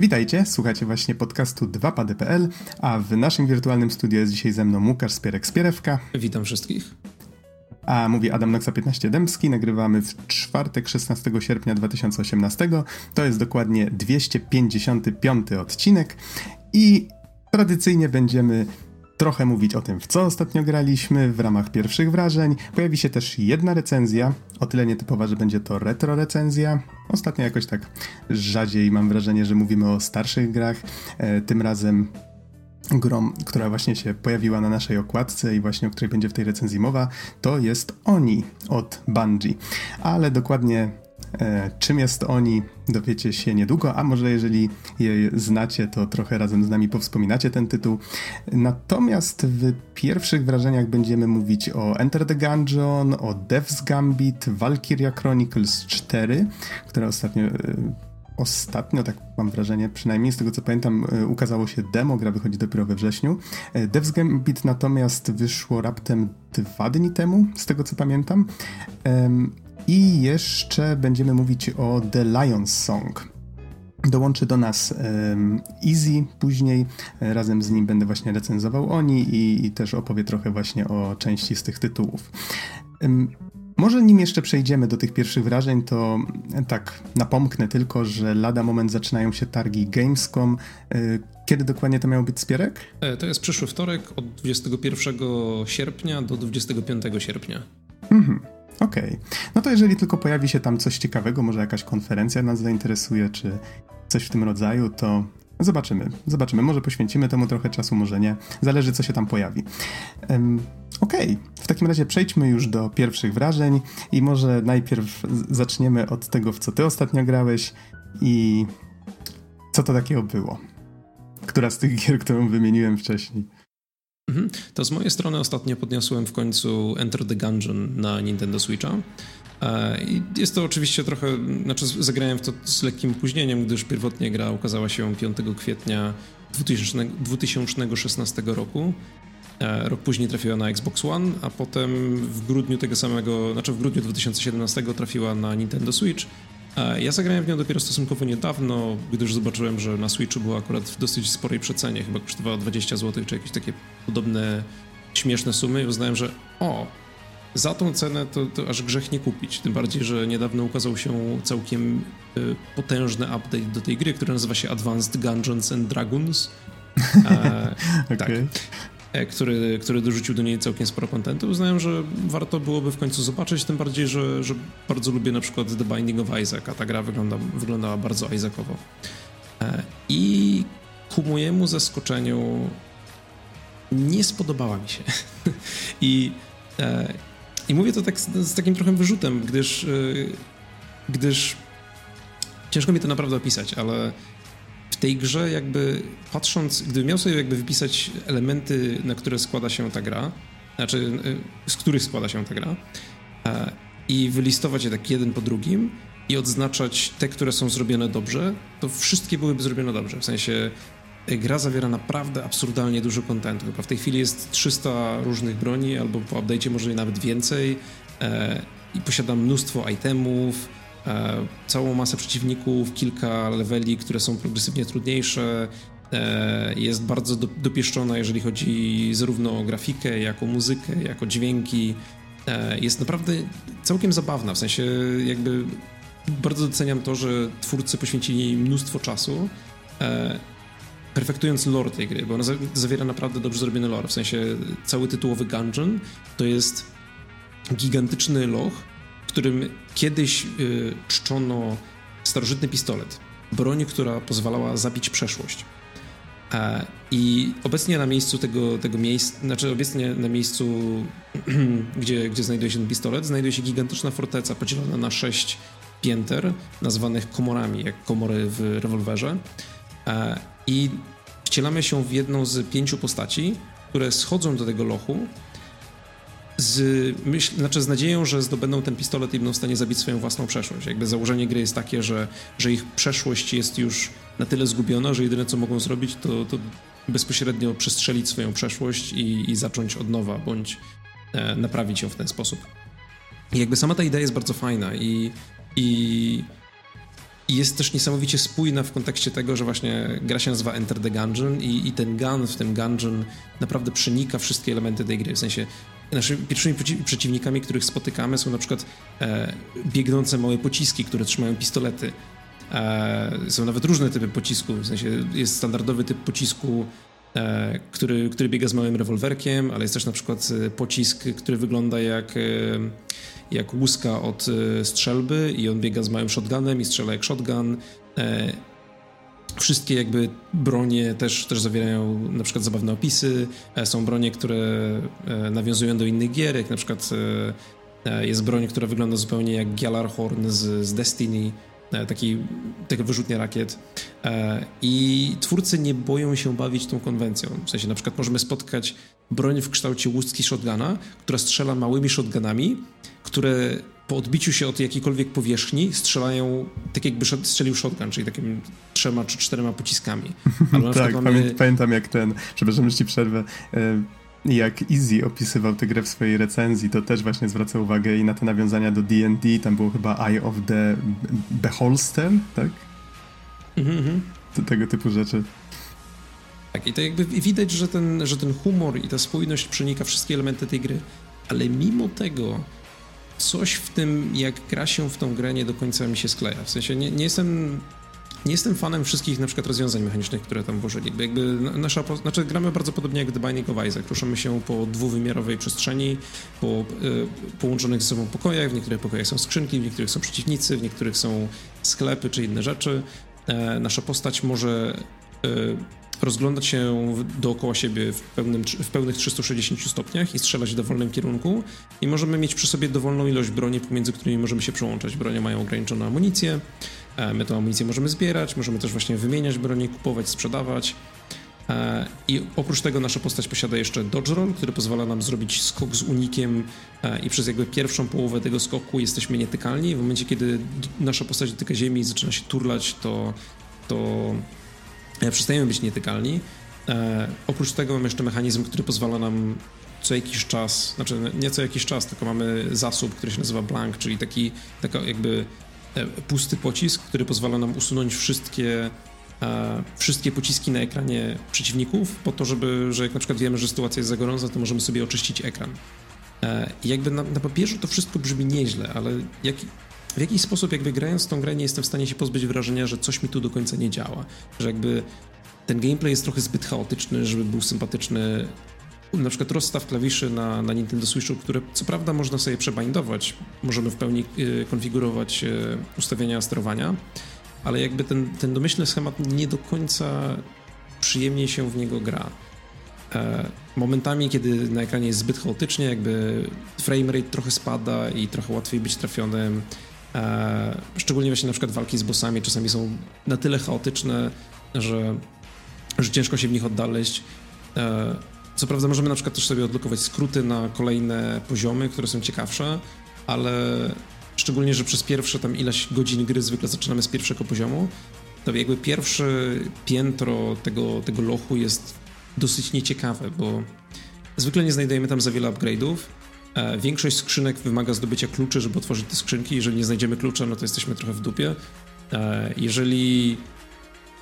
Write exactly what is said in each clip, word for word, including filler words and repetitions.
Witajcie, słuchacie właśnie podcastu dwa pady kropka p l, a w naszym wirtualnym studiu jest dzisiaj ze mną Łukasz Spierek Pierewka. Witam wszystkich. A mówi Adam Noxa piętnaście Dębski, nagrywamy w czwartek szesnastego sierpnia dwa tysiące osiemnastego. To jest dokładnie dwieście pięćdziesiąty piąty odcinek i tradycyjnie będziemy trochę mówić o tym, w co ostatnio graliśmy w ramach pierwszych wrażeń. Pojawi się też jedna recenzja, o tyle nietypowa, że będzie to retro recenzja. Ostatnio jakoś tak rzadziej mam wrażenie, że mówimy o starszych grach. E, tym razem grą, która właśnie się pojawiła na naszej okładce i właśnie o której będzie w tej recenzji mowa, to jest Oni od Bungie. Ale dokładnie e, czym jest Oni dowiecie się niedługo, a może jeżeli je znacie, to trochę razem z nami powspominacie ten tytuł. Natomiast w pierwszych wrażeniach będziemy mówić o Enter the Gungeon, o Death's Gambit, Valkyria Chronicles cztery, która ostatnio... E, Ostatnio, tak mam wrażenie, przynajmniej z tego co pamiętam, ukazało się demo, gra wychodzi dopiero we wrześniu. Death's Gambit natomiast wyszło raptem dwa dni temu, z tego co pamiętam. I jeszcze będziemy mówić o The Lion's Song. Dołączy do nas Izzy później, razem z nim będę właśnie recenzował Oni i, i też opowie trochę właśnie o części z tych tytułów. Może nim jeszcze przejdziemy do tych pierwszych wrażeń, to tak napomknę tylko, że lada moment zaczynają się targi Gamescom. Kiedy dokładnie to miało być, Spierek? To jest przyszły wtorek od dwudziestego pierwszego sierpnia do dwudziestego piątego sierpnia. Mhm. Okej. Okay. No to jeżeli tylko pojawi się tam coś ciekawego, może jakaś konferencja nas zainteresuje, czy coś w tym rodzaju, to zobaczymy. Zobaczymy. Może poświęcimy temu trochę czasu, może nie. Zależy, co się tam pojawi. Um, Okej, okay. W takim razie przejdźmy już do pierwszych wrażeń i może najpierw zaczniemy od tego, w co ty ostatnio grałeś i co to takiego było. Która z tych gier, którą wymieniłem wcześniej? Mhm. To z mojej strony ostatnio podniosłem w końcu Enter the Gungeon na Nintendo Switcha. I jest to oczywiście trochę, znaczy zagrałem w to z lekkim opóźnieniem, gdyż pierwotnie gra ukazała się piątego kwietnia dwa tysiące szesnastego roku. Rok później trafiła na Xbox One, a potem w grudniu tego samego, znaczy w grudniu dwa tysiące siedemnastego trafiła na Nintendo Switch. Ja zagrałem w nią dopiero stosunkowo niedawno, gdyż zobaczyłem, że na Switchu była akurat w dosyć sporej przecenie, chyba kosztowała dwadzieścia złotych czy jakieś takie podobne śmieszne sumy i uznałem, że o, za tą cenę to, to aż grzech nie kupić, tym bardziej, że niedawno ukazał się całkiem y, potężny update do tej gry, który nazywa się Advanced Dungeons and Dragons, e, okay. Tak, e, który, który dorzucił do niej całkiem sporo kontentu. Uznałem, że warto byłoby w końcu zobaczyć, tym bardziej, że, że bardzo lubię na przykład The Binding of Isaac, a ta gra wygląda, wyglądała bardzo Isaacowo. E, I ku mojemu zaskoczeniu nie spodobała mi się. I e, I mówię to tak z, z takim trochę wyrzutem, gdyż, yy, gdyż ciężko mi to naprawdę opisać, ale w tej grze jakby patrząc, gdybym miał sobie jakby wypisać elementy, na które składa się ta gra, znaczy yy, z których składa się ta gra yy, i wylistować je tak jeden po drugim i odznaczać te, które są zrobione dobrze, to wszystkie byłyby zrobione dobrze, w sensie gra zawiera naprawdę absurdalnie dużo kontentu. Chyba w tej chwili jest trzysta różnych broni, albo po update'cie może nawet więcej. E, I posiada mnóstwo itemów, e, całą masę przeciwników, kilka leveli, które są progresywnie trudniejsze. E, jest bardzo do, dopieszczona, jeżeli chodzi zarówno o grafikę, jak o muzykę, jak o dźwięki. E, jest naprawdę całkiem zabawna, w sensie jakby bardzo doceniam to, że twórcy poświęcili mnóstwo czasu. E, perfektując lore tej gry, bo ona zawiera naprawdę dobrze zrobiony lore, w sensie cały tytułowy Gungeon to jest gigantyczny loch, w którym kiedyś y, czczono starożytny pistolet, broń, która pozwalała zabić przeszłość. E, I obecnie na miejscu tego, tego miejsca, znaczy obecnie na miejscu, gdzie, gdzie znajduje się ten pistolet, znajduje się gigantyczna forteca podzielona na sześć pięter, nazwanych komorami, jak komory w rewolwerze. E, I wcielamy się w jedną z pięciu postaci, które schodzą do tego lochu z, myśl, znaczy z nadzieją, że zdobędą ten pistolet i będą w stanie zabić swoją własną przeszłość. Jakby założenie gry jest takie, że, że ich przeszłość jest już na tyle zgubiona, że jedyne co mogą zrobić to, to bezpośrednio przestrzelić swoją przeszłość i, i zacząć od nowa, bądź e, naprawić ją w ten sposób. I jakby sama ta idea jest bardzo fajna i... i I jest też niesamowicie spójna w kontekście tego, że właśnie gra się nazywa Enter the Gungeon i, i ten gun w tym Gungeon naprawdę przenika wszystkie elementy tej gry. W sensie naszymi pierwszymi przeciwnikami, których spotykamy, są na przykład e, biegnące małe pociski, które trzymają pistolety. E, są nawet różne typy pocisków. W sensie jest standardowy typ pocisku, e, który, który biega z małym rewolwerkiem, ale jest też na przykład pocisk, który wygląda jak... E, jak łuska od strzelby i on biega z małym shotgunem i strzela jak shotgun. Wszystkie jakby bronie też, też zawierają na przykład zabawne opisy. Są bronie, które nawiązują do innych gier, jak na przykład jest broń, która wygląda zupełnie jak Gjallarhorn z, z Destiny, taki, taka wyrzutnia rakiet. I twórcy nie boją się bawić tą konwencją. W sensie na przykład możemy spotkać broń w kształcie łustki shotguna, która strzela małymi shotgunami, które po odbiciu się od jakiejkolwiek powierzchni strzelają tak jakby strzelił shotgun, czyli takim trzema czy czterema pociskami. Albo tak, mamy... pamiętam jak ten, przepraszam, że ci przerwę, jak Izzy opisywał tę grę w swojej recenzji, to też właśnie zwraca uwagę i na te nawiązania do D and D, tam było chyba Eye of the Beholder, tak? Mhm, tego typu rzeczy. Tak, i to jakby widać, że ten, że ten humor i ta spójność przenika wszystkie elementy tej gry, ale mimo tego coś w tym, jak gra się w tą grę, nie do końca mi się skleja. W sensie nie, nie jestem nie jestem fanem wszystkich na przykład rozwiązań mechanicznych, które tam włożyli. Jakby nasza, znaczy gramy bardzo podobnie jak The Binding of Isaac. Ruszamy się po dwuwymiarowej przestrzeni, po y, połączonych ze sobą pokojach. W niektórych pokojach są skrzynki, w niektórych są przeciwnicy, w niektórych są sklepy czy inne rzeczy. E, nasza postać może... Y, rozglądać się dookoła siebie w, pełnym, w pełnych trzystu sześćdziesięciu stopniach i strzelać w dowolnym kierunku i możemy mieć przy sobie dowolną ilość broni, pomiędzy którymi możemy się przełączać. Bronie mają ograniczoną amunicję, my tą amunicję możemy zbierać, możemy też właśnie wymieniać broni, kupować, sprzedawać i oprócz tego nasza postać posiada jeszcze dodge roll, który pozwala nam zrobić skok z unikiem i przez jakby pierwszą połowę tego skoku jesteśmy nietykalni. W momencie, kiedy nasza postać dotyka ziemi i zaczyna się turlać, to... to przestajemy być nietykalni. E, oprócz tego mamy jeszcze mechanizm, który pozwala nam co jakiś czas, znaczy nie co jakiś czas, tylko mamy zasób, który się nazywa blank, czyli taki taka jakby e, pusty pocisk, który pozwala nam usunąć wszystkie, e, wszystkie pociski na ekranie przeciwników, po to, żeby, że jak na przykład wiemy, że sytuacja jest za gorąca, to możemy sobie oczyścić ekran. E, jakby na, na papierze to wszystko brzmi nieźle, ale jak... W jakiś sposób jakby grając w tą grę nie jestem w stanie się pozbyć wrażenia, że coś mi tu do końca nie działa. Że jakby ten gameplay jest trochę zbyt chaotyczny, żeby był sympatyczny. Na przykład rozstaw klawiszy na, na Nintendo Switchu, które co prawda można sobie przebindować. Możemy w pełni y, konfigurować y, ustawienia sterowania, ale jakby ten, ten domyślny schemat nie do końca przyjemnie się w niego gra. Momentami, kiedy na ekranie jest zbyt chaotycznie, jakby framerate trochę spada i trochę łatwiej być trafionym. Szczególnie właśnie na przykład walki z bossami czasami są na tyle chaotyczne, że, że ciężko się w nich oddaleźć. Co prawda możemy na przykład też sobie odlokować skróty na kolejne poziomy, które są ciekawsze, ale szczególnie, że przez pierwsze tam ileś godzin gry zwykle zaczynamy z pierwszego poziomu, to jakby pierwsze piętro tego, tego lochu jest dosyć nieciekawe, bo zwykle nie znajdujemy tam za wiele upgrade'ów. Większość skrzynek wymaga zdobycia kluczy, żeby otworzyć te skrzynki. Jeżeli nie znajdziemy klucza, no to jesteśmy trochę w dupie. Jeżeli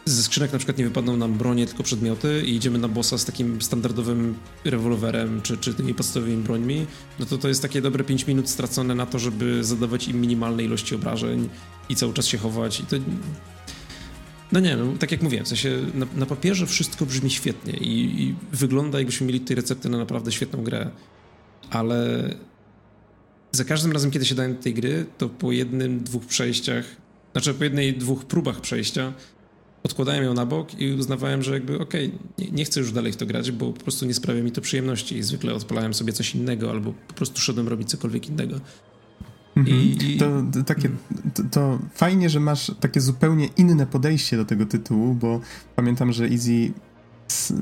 ze skrzynek na przykład nie wypadną nam bronie, tylko przedmioty i idziemy na bossa z takim standardowym rewolwerem czy, czy tymi podstawowymi brońmi, no to to jest takie dobre pięć minut stracone na to, żeby zadawać im minimalne ilości obrażeń i cały czas się chować. I to... No nie, no, tak jak mówiłem, w sensie na, na papierze wszystko brzmi świetnie i, i wygląda jakbyśmy mieli tutaj receptę na naprawdę świetną grę, ale za każdym razem, kiedy się dałem do tej gry, to po jednym, dwóch przejściach, znaczy po jednej, dwóch próbach przejścia odkładałem ją na bok i uznawałem, że jakby okej, okay, nie, nie chcę już dalej w to grać, bo po prostu nie sprawia mi to przyjemności i zwykle odpalałem sobie coś innego albo po prostu szedłem robić cokolwiek innego. I... To, to, takie, to, to fajnie, że masz takie zupełnie inne podejście do tego tytułu, bo pamiętam, że Izzy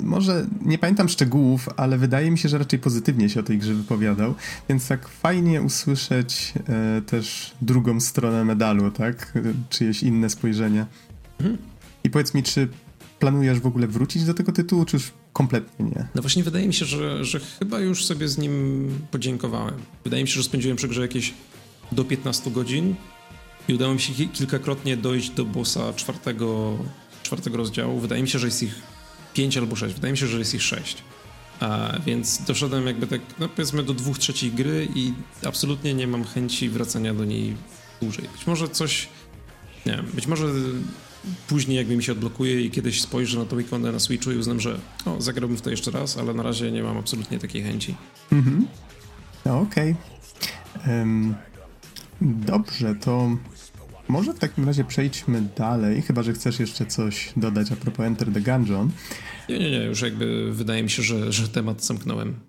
może, nie pamiętam szczegółów, ale wydaje mi się, że raczej pozytywnie się o tej grze wypowiadał, więc tak fajnie usłyszeć e, też drugą stronę medalu, tak? Czyjeś inne spojrzenie. Mhm. I powiedz mi, czy planujesz w ogóle wrócić do tego tytułu, czy już kompletnie nie? No właśnie wydaje mi się, że, że chyba już sobie z nim podziękowałem. Wydaje mi się, że spędziłem przy grze jakieś do piętnastu godzin i udało mi się kilkakrotnie dojść do bossa czwartego, czwartego rozdziału. Wydaje mi się, że jest ich pięć albo sześć. Wydaje mi się, że jest ich sześć. A więc doszedłem jakby tak, no powiedzmy, do dwóch trzecich gry i absolutnie nie mam chęci wracania do niej dłużej. Być może coś, nie wiem, być może później jakby mi się odblokuje i kiedyś spojrzę na tą ikonę na Switchu i uznam, że o, zagrałbym w to jeszcze raz, ale na razie nie mam absolutnie takiej chęci. Mhm. No okej. Okay. Um, dobrze, to może w takim razie przejdźmy dalej, chyba że chcesz jeszcze coś dodać a propos Enter the Gungeon. Nie, nie, nie, już jakby wydaje mi się, że, że temat zamknąłem.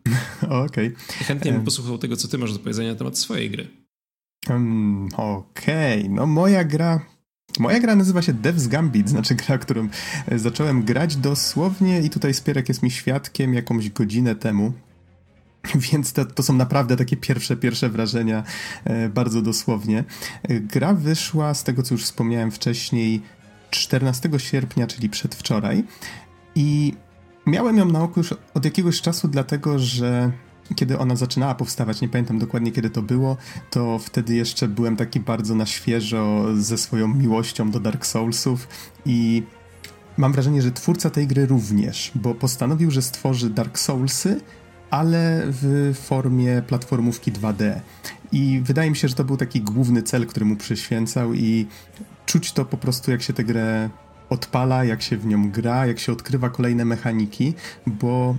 Okej. Okay. Chętnie bym posłuchał tego, co ty masz do powiedzenia na temat swojej gry. Um, Okej, okay. No moja gra... Moja gra nazywa się Death's Gambit, znaczy gra, którą zacząłem grać dosłownie i tutaj Spierek jest mi świadkiem jakąś godzinę temu. Więc to, to są naprawdę takie pierwsze, pierwsze wrażenia, e, bardzo dosłownie. Gra wyszła, z tego co już wspomniałem wcześniej, czternastego sierpnia, czyli przedwczoraj. I miałem ją na oku już od jakiegoś czasu, dlatego że kiedy ona zaczynała powstawać, nie pamiętam dokładnie kiedy to było, to wtedy jeszcze byłem taki bardzo na świeżo ze swoją miłością do Dark Soulsów i mam wrażenie, że twórca tej gry również, bo postanowił, że stworzy Dark Soulsy, ale w formie platformówki dwa D. I wydaje mi się, że to był taki główny cel, który mu przyświęcał i czuć to po prostu, jak się tę grę odpala, jak się w nią gra, jak się odkrywa kolejne mechaniki, bo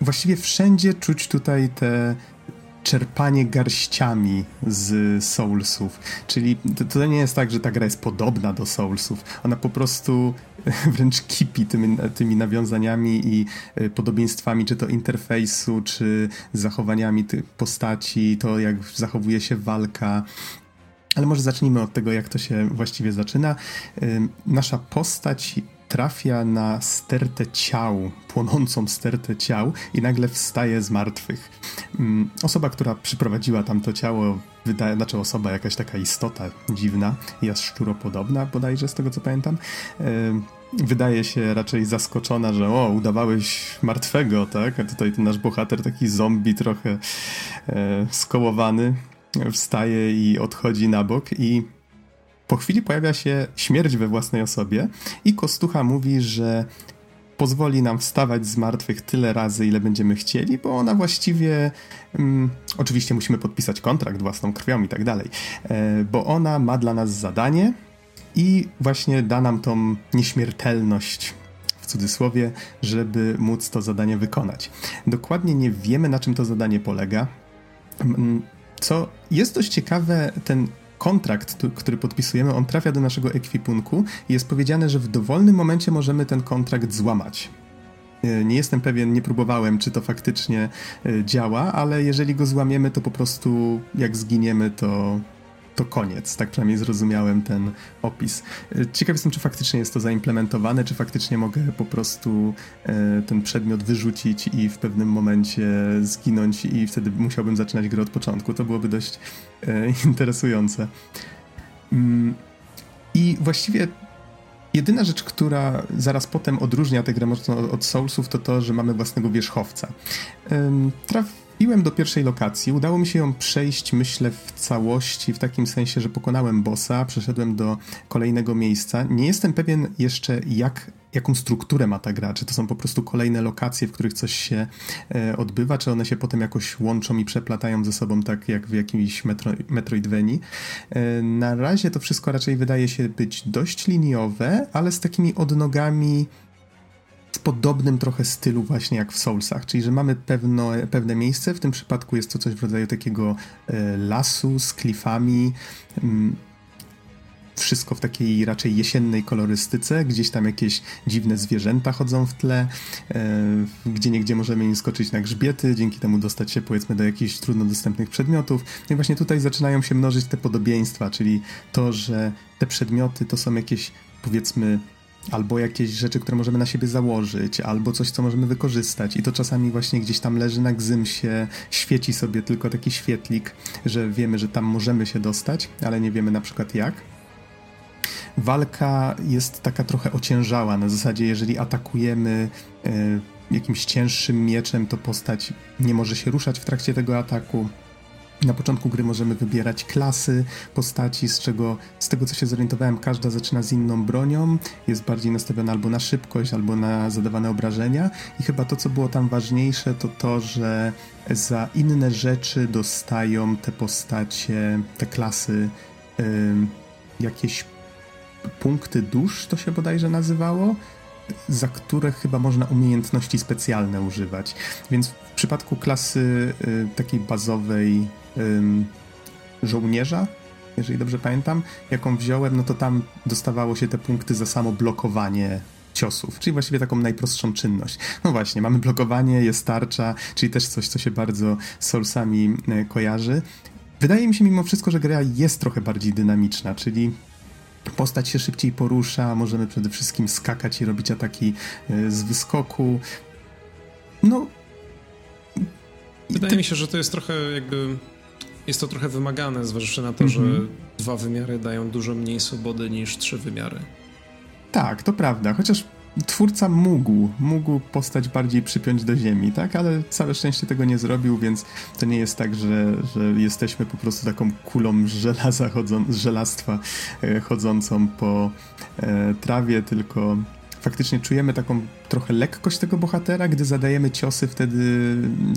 właściwie wszędzie czuć tutaj te czerpanie garściami z Soulsów. Czyli to, to nie jest tak, że ta gra jest podobna do Soulsów. Ona po prostu wręcz kipi tymi, tymi nawiązaniami i podobieństwami, czy to interfejsu, czy zachowaniami tych postaci, to jak zachowuje się walka. Ale może zacznijmy od tego, jak to się właściwie zaczyna. Nasza postać trafia na stertę ciał, płonącą stertę ciał i nagle wstaje z martwych. Osoba, która przyprowadziła tamto ciało, wydaje, znaczy osoba, jakaś taka istota dziwna, jaszczuropodobna bodajże, z tego co pamiętam, wydaje się raczej zaskoczona, że o, udawałeś martwego, tak? A tutaj ten nasz bohater, taki zombie trochę skołowany, wstaje i odchodzi na bok i po chwili pojawia się śmierć we własnej osobie i Kostucha mówi, że pozwoli nam wstawać z martwych tyle razy, ile będziemy chcieli, bo ona właściwie... Mm, oczywiście musimy podpisać kontrakt własną krwią i tak dalej, e, bo ona ma dla nas zadanie i właśnie da nam tą nieśmiertelność, w cudzysłowie, żeby móc to zadanie wykonać. Dokładnie nie wiemy, na czym to zadanie polega. Co jest dość ciekawe, ten kontrakt, który podpisujemy, on trafia do naszego ekwipunku i jest powiedziane, że w dowolnym momencie możemy ten kontrakt złamać. Nie jestem pewien, nie próbowałem, czy to faktycznie działa, ale jeżeli go złamiemy, to po prostu jak zginiemy, to, to koniec. Tak przynajmniej zrozumiałem ten opis. Ciekaw jestem, czy faktycznie jest to zaimplementowane, czy faktycznie mogę po prostu ten przedmiot wyrzucić i w pewnym momencie zginąć i wtedy musiałbym zaczynać grę od początku. To byłoby dość interesujące. I właściwie jedyna rzecz, która zaraz potem odróżnia tę grę mocno od Soulsów, to to, że mamy własnego wierzchowca. Trafiłem do pierwszej lokacji, udało mi się ją przejść, myślę, w całości, w takim sensie, że pokonałem bossa, przeszedłem do kolejnego miejsca. Nie jestem pewien jeszcze, jak, jaką strukturę ma ta gra, czy to są po prostu kolejne lokacje, w których coś się e, odbywa, czy one się potem jakoś łączą i przeplatają ze sobą, tak jak w jakiejś metro, Metroidvanii. E, na razie to wszystko raczej wydaje się być dość liniowe, ale z takimi odnogami w podobnym trochę stylu właśnie jak w Soulsach, czyli że mamy pewno, pewne miejsce, w tym przypadku jest to coś w rodzaju takiego e, lasu z klifami, mm, wszystko w takiej raczej jesiennej kolorystyce, gdzieś tam jakieś dziwne zwierzęta chodzą w tle, e, gdzieniegdzie możemy im skoczyć na grzbiety, dzięki temu dostać się powiedzmy do jakichś trudno dostępnych przedmiotów. I właśnie tutaj zaczynają się mnożyć te podobieństwa, czyli to, że te przedmioty to są jakieś powiedzmy albo jakieś rzeczy, które możemy na siebie założyć, albo coś, co możemy wykorzystać i to czasami właśnie gdzieś tam leży na gzymsie, świeci sobie tylko taki świetlik, że wiemy, że tam możemy się dostać, ale nie wiemy na przykład jak. Walka jest taka trochę ociężała, na zasadzie jeżeli atakujemy y, jakimś cięższym mieczem, to postać nie może się ruszać w trakcie tego ataku. Na początku gry możemy wybierać klasy postaci, z czego, z tego co się zorientowałem, każda zaczyna z inną bronią, jest bardziej nastawiona albo na szybkość, albo na zadawane obrażenia i chyba to, co było tam ważniejsze, to to, że za inne rzeczy dostają te postacie, te klasy yy, jakieś punkty dusz, to się bodajże nazywało, za które chyba można umiejętności specjalne używać. Więc w przypadku klasy y, takiej bazowej y, żołnierza, jeżeli dobrze pamiętam, jaką wziąłem, no to tam dostawało się te punkty za samo blokowanie ciosów, czyli właściwie taką najprostszą czynność. No właśnie, mamy blokowanie, jest tarcza, czyli też coś, co się bardzo z Soulsami y, kojarzy. Wydaje mi się mimo wszystko, że gra jest trochę bardziej dynamiczna, czyli postać się szybciej porusza, możemy przede wszystkim skakać i robić ataki z wyskoku. No. Wydaje mi się, że to jest trochę jakby, jest to trochę wymagane, zważywszy na to, mm-hmm. że dwa wymiary dają dużo mniej swobody niż trzy wymiary. Tak, to prawda, chociaż twórca mógł, mógł postać bardziej przypiąć do ziemi, tak? Ale całe szczęście tego nie zrobił, więc to nie jest tak, że, że jesteśmy po prostu taką kulą żelaza chodzą- żelastwa e, chodzącą po e, trawie, tylko faktycznie czujemy taką trochę lekkość tego bohatera, gdy zadajemy ciosy, wtedy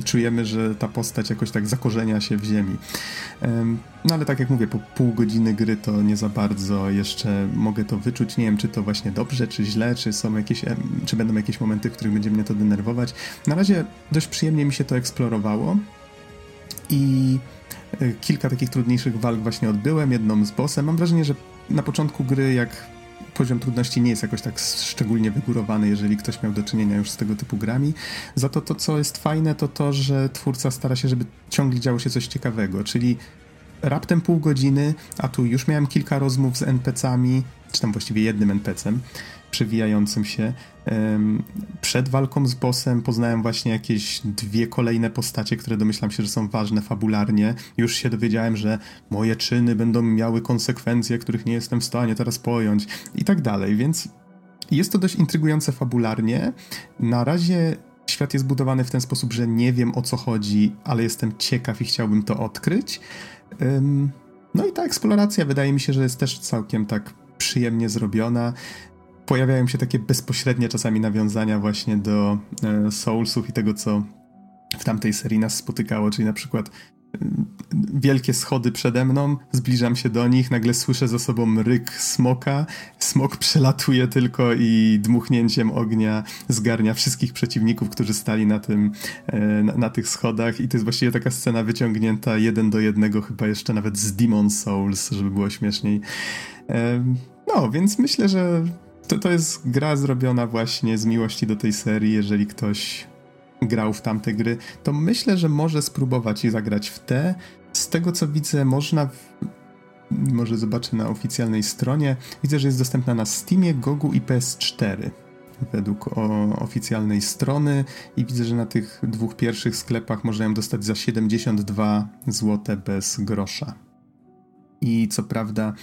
czujemy, że ta postać jakoś tak zakorzenia się w ziemi. No ale tak jak mówię, po pół godziny gry to nie za bardzo jeszcze mogę to wyczuć. Nie wiem, czy to właśnie dobrze, czy źle, czy są jakieś, czy będą jakieś momenty, w których będzie mnie to denerwować. Na razie dość przyjemnie mi się to eksplorowało i kilka takich trudniejszych walk właśnie odbyłem, jedną z bossem. Mam wrażenie, że na początku gry, jak poziom trudności nie jest jakoś tak szczególnie wygórowany, jeżeli ktoś miał do czynienia już z tego typu grami. Za to, to co jest fajne, to to, że twórca stara się, żeby ciągle działo się coś ciekawego, czyli raptem pół godziny, a tu już miałem kilka rozmów z en pe cami, czy tam właściwie jednym en pe cem przewijającym się. Przed walką z bossem poznałem właśnie jakieś dwie kolejne postacie, które domyślam się, że są ważne fabularnie. Już się dowiedziałem, że moje czyny będą miały konsekwencje, których nie jestem w stanie teraz pojąć i tak dalej, więc jest to dość intrygujące fabularnie. Na razie świat jest budowany w ten sposób, że nie wiem o co chodzi, ale jestem ciekaw i chciałbym to odkryć. No i ta eksploracja wydaje mi się, że jest też całkiem tak przyjemnie zrobiona. Pojawiają się takie bezpośrednie czasami nawiązania właśnie do e, Soulsów i tego, co w tamtej serii nas spotykało, czyli na przykład e, wielkie schody przede mną, zbliżam się do nich, nagle słyszę za sobą ryk smoka, smok przelatuje tylko i dmuchnięciem ognia zgarnia wszystkich przeciwników, którzy stali na tym, e, na, na tych schodach i to jest właściwie taka scena wyciągnięta jeden do jednego, chyba jeszcze nawet z Demon Souls, żeby było śmieszniej. E, no, więc myślę, że To, to jest gra zrobiona właśnie z miłości do tej serii. Jeżeli ktoś grał w tamte gry, to myślę, że może spróbować i zagrać w te. Z tego co widzę, można, w... może zobaczę na oficjalnej stronie, widzę, że jest dostępna na Steamie, Gogu i P S cztery według o, oficjalnej strony i widzę, że na tych dwóch pierwszych sklepach można ją dostać za siedemdziesiąt dwa złote bez grosza. I co prawda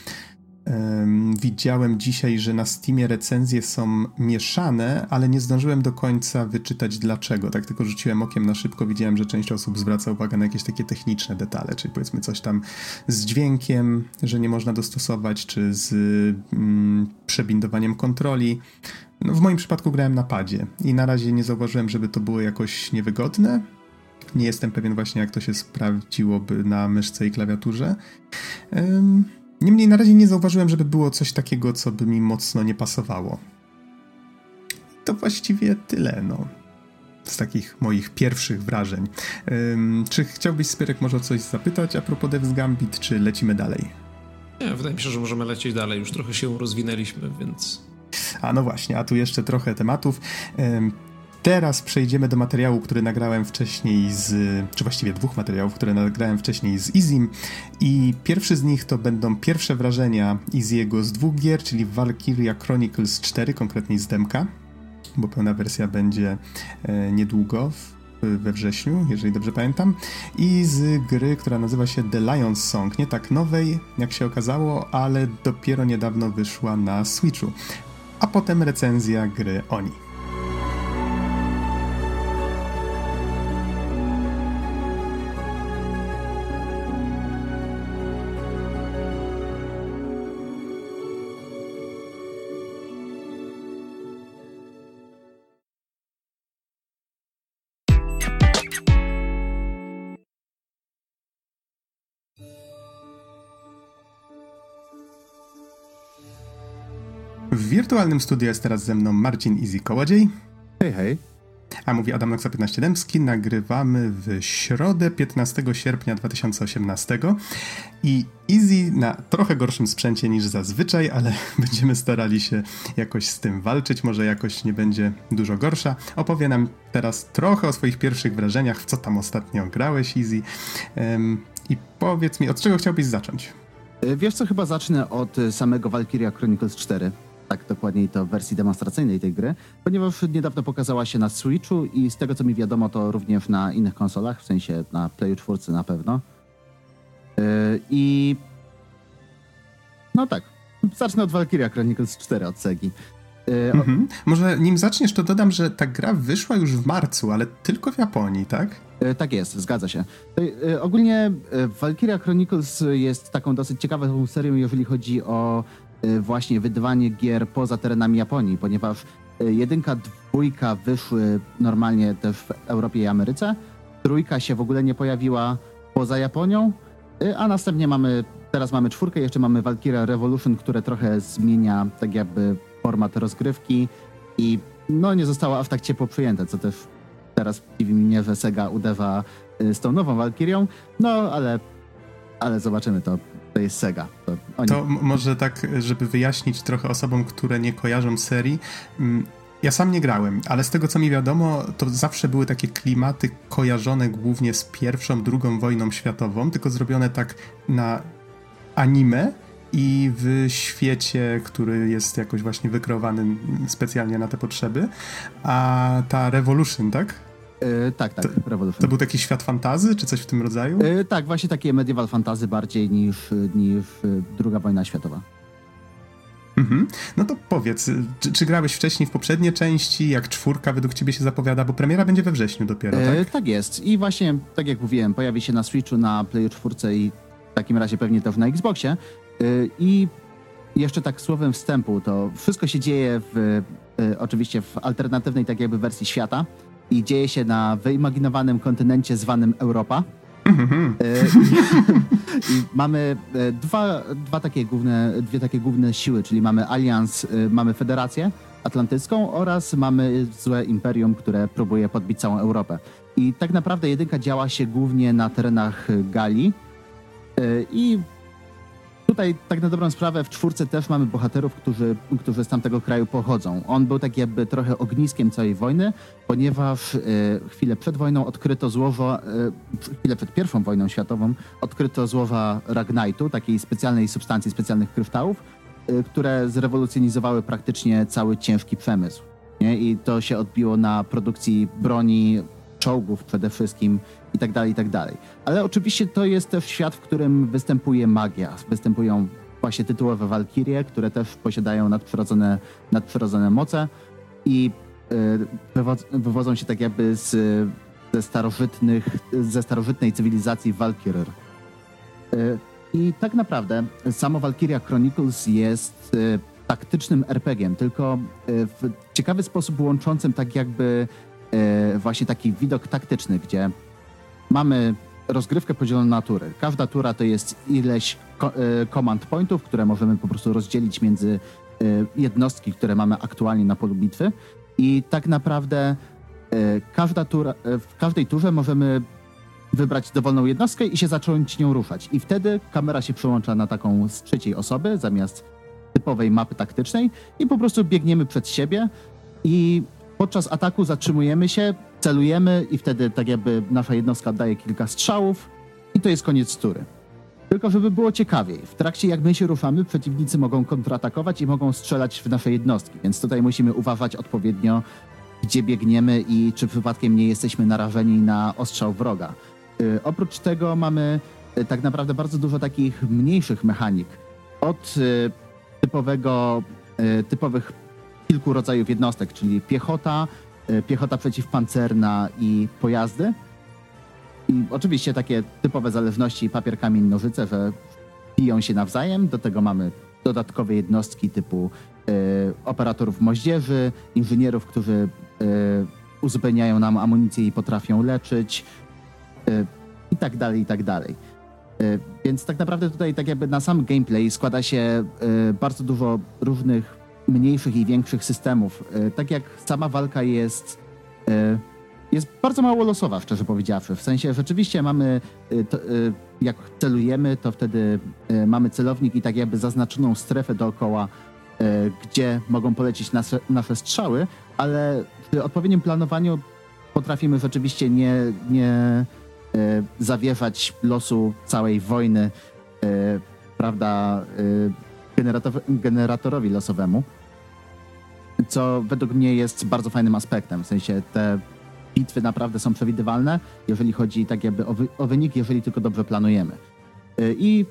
widziałem dzisiaj, że na Steamie recenzje są mieszane, ale nie zdążyłem do końca wyczytać dlaczego. Tak tylko rzuciłem okiem na szybko, widziałem, że część osób zwraca uwagę na jakieś takie techniczne detale, czyli powiedzmy coś tam z dźwiękiem, że nie można dostosować, czy z mm, przebindowaniem kontroli. No, w moim przypadku grałem na padzie i na razie nie zauważyłem, żeby to było jakoś niewygodne. Nie jestem pewien właśnie, jak to się sprawdziłoby na myszce i klawiaturze. Ym... Niemniej na razie nie zauważyłem, żeby było coś takiego, co by mi mocno nie pasowało. To właściwie tyle, no. Z takich moich pierwszych wrażeń. Um, czy chciałbyś, Spierek, może o coś zapytać a propos Death's Gambit, czy lecimy dalej? Nie, wydaje mi się, że możemy lecieć dalej. Już trochę się rozwinęliśmy, więc... A no właśnie, a tu jeszcze trochę tematów. Um, Teraz przejdziemy do materiału, który nagrałem wcześniej z... czy właściwie dwóch materiałów, które nagrałem wcześniej z Izzym i pierwszy z nich to będą pierwsze wrażenia Izzy'ego z dwóch gier, czyli Valkyria Chronicles cztery, konkretnie z demka, bo pełna wersja będzie e, niedługo, w, we wrześniu, jeżeli dobrze pamiętam, i z gry, która nazywa się The Lion's Song, nie tak nowej, jak się okazało, ale dopiero niedawno wyszła na Switchu, a potem recenzja gry Oni. W wirtualnym studiu jest teraz ze mną Marcin Izzy Kołodziej. Hej, hej. A mówi Adam Noxa piętnaście Dębski. Nagrywamy w środę piętnastego sierpnia dwa tysiące osiemnastego i Izzy na trochę gorszym sprzęcie niż zazwyczaj, ale będziemy starali się jakoś z tym walczyć, może jakoś nie będzie dużo gorsza. Opowie nam teraz trochę o swoich pierwszych wrażeniach, w co tam ostatnio grałeś, Izzy. Um, I powiedz mi, od czego chciałbyś zacząć? Wiesz co, chyba zacznę od samego Valkyria Chronicles cztery. Tak, dokładniej to w wersji demonstracyjnej tej gry, ponieważ niedawno pokazała się na Switchu i z tego co mi wiadomo to również na innych konsolach, w sensie na Playu cztery na pewno. Yy, I no tak, zacznę od Valkyria Chronicles cztery od Segi. Yy, mhm. od... Może nim zaczniesz, to dodam, że ta gra wyszła już w marcu, ale tylko w Japonii, tak? Tak jest, zgadza się. Ogólnie Valkyria Chronicles jest taką dosyć ciekawą serią, jeżeli chodzi o właśnie wydawanie gier poza terenami Japonii, ponieważ jedynka, dwójka wyszły normalnie też w Europie i Ameryce, trójka się w ogóle nie pojawiła poza Japonią, a następnie mamy, teraz mamy czwórkę, jeszcze mamy Valkyrie Revolution, które trochę zmienia tak jakby format rozgrywki i no nie została aż tak ciepło przyjęta, co też teraz dziwi mnie, że Sega udewa z tą nową Valkyrią, no ale, ale zobaczymy, to, to jest Sega. To, oni... to m- może tak, żeby wyjaśnić trochę osobom, które nie kojarzą serii, mm, ja sam nie grałem, ale z tego co mi wiadomo, to zawsze były takie klimaty kojarzone głównie z pierwszą, drugą wojną światową, tylko zrobione tak na anime i w świecie, który jest jakoś właśnie wykreowany specjalnie na te potrzeby, a ta Revolution, tak? Yy, tak, tak, to, Revolution. To był taki świat fantasy, czy coś w tym rodzaju? Yy, tak, właśnie takie medieval fantasy bardziej niż, niż druga wojna światowa. Mhm. No to powiedz, czy, czy grałeś wcześniej w poprzednie części, jak czwórka według ciebie się zapowiada, bo premiera będzie we wrześniu dopiero, tak? Yy, tak jest i właśnie, tak jak mówiłem, pojawi się na Switchu, na Playu czwórce i w takim razie pewnie też na Xboxie. Yy, I jeszcze tak słowem wstępu, to wszystko się dzieje w, yy, oczywiście w alternatywnej tak jakby wersji świata, i dzieje się na wyimaginowanym kontynencie zwanym Europa. Mm-hmm. I, i mamy dwa, dwa takie główne, dwie takie główne siły, czyli mamy alians, mamy Federację Atlantycką oraz mamy złe imperium, które próbuje podbić całą Europę. I tak naprawdę jedynka działa się głównie na terenach Galii. I tutaj tak na dobrą sprawę w czwórce też mamy bohaterów, którzy, którzy z tamtego kraju pochodzą. On był tak jakby trochę ogniskiem całej wojny, ponieważ y, chwilę przed wojną odkryto złoża, y, chwilę przed pierwszą wojną światową odkryto złoża Ragnitu, takiej specjalnej substancji, specjalnych kryształów, y, które zrewolucjonizowały praktycznie cały ciężki przemysł. Nie? I to się odbiło na produkcji broni, czołgów przede wszystkim i tak dalej, i tak dalej. Ale oczywiście to jest też świat, w którym występuje magia. Występują właśnie tytułowe walkirie, które też posiadają nadprzyrodzone, nadprzyrodzone moce i yy, wywo- wywodzą się tak jakby z, ze, starożytnych, ze starożytnej cywilizacji Valkyrie. Yy, I tak naprawdę samo Valkyria Chronicles jest yy, taktycznym er pe gie em, tylko yy, w ciekawy sposób łączącym tak jakby Yy, właśnie taki widok taktyczny, gdzie mamy rozgrywkę podzieloną na tury. Każda tura to jest ileś ko- yy, command pointów, które możemy po prostu rozdzielić między yy, jednostki, które mamy aktualnie na polu bitwy i tak naprawdę yy, każda tura, yy, w każdej turze możemy wybrać dowolną jednostkę i się zacząć nią ruszać. I wtedy kamera się przełącza na taką z trzeciej osoby zamiast typowej mapy taktycznej i po prostu biegniemy przed siebie i podczas ataku zatrzymujemy się, celujemy i wtedy tak jakby nasza jednostka daje kilka strzałów i to jest koniec tury. Tylko żeby było ciekawiej, w trakcie jak my się ruszamy, przeciwnicy mogą kontratakować i mogą strzelać w nasze jednostki, więc tutaj musimy uważać odpowiednio, gdzie biegniemy i czy przypadkiem nie jesteśmy narażeni na ostrzał wroga. Yy, oprócz tego mamy yy, tak naprawdę bardzo dużo takich mniejszych mechanik. Od yy, typowego, yy, typowych kilku rodzajów jednostek, czyli piechota, piechota przeciwpancerna i pojazdy. I oczywiście takie typowe zależności papier, kamień, nożyce, że biją się nawzajem. Do tego mamy dodatkowe jednostki typu y, operatorów moździerzy, inżynierów, którzy y, uzupełniają nam amunicję i potrafią leczyć y, i tak dalej, i tak dalej. Y, więc tak naprawdę tutaj tak jakby na sam gameplay składa się y, bardzo dużo różnych mniejszych i większych systemów. Tak jak sama walka jest, jest bardzo mało losowa, szczerze powiedziawszy. W sensie rzeczywiście mamy, to, jak celujemy, to wtedy mamy celownik i tak jakby zaznaczoną strefę dookoła, gdzie mogą polecić nasze, nasze strzały, ale przy odpowiednim planowaniu potrafimy rzeczywiście nie, nie zawierzać losu całej wojny, prawda, generator- generatorowi losowemu, co według mnie jest bardzo fajnym aspektem. W sensie te bitwy naprawdę są przewidywalne, jeżeli chodzi tak jakby o, wy- o wynik, jeżeli tylko dobrze planujemy. I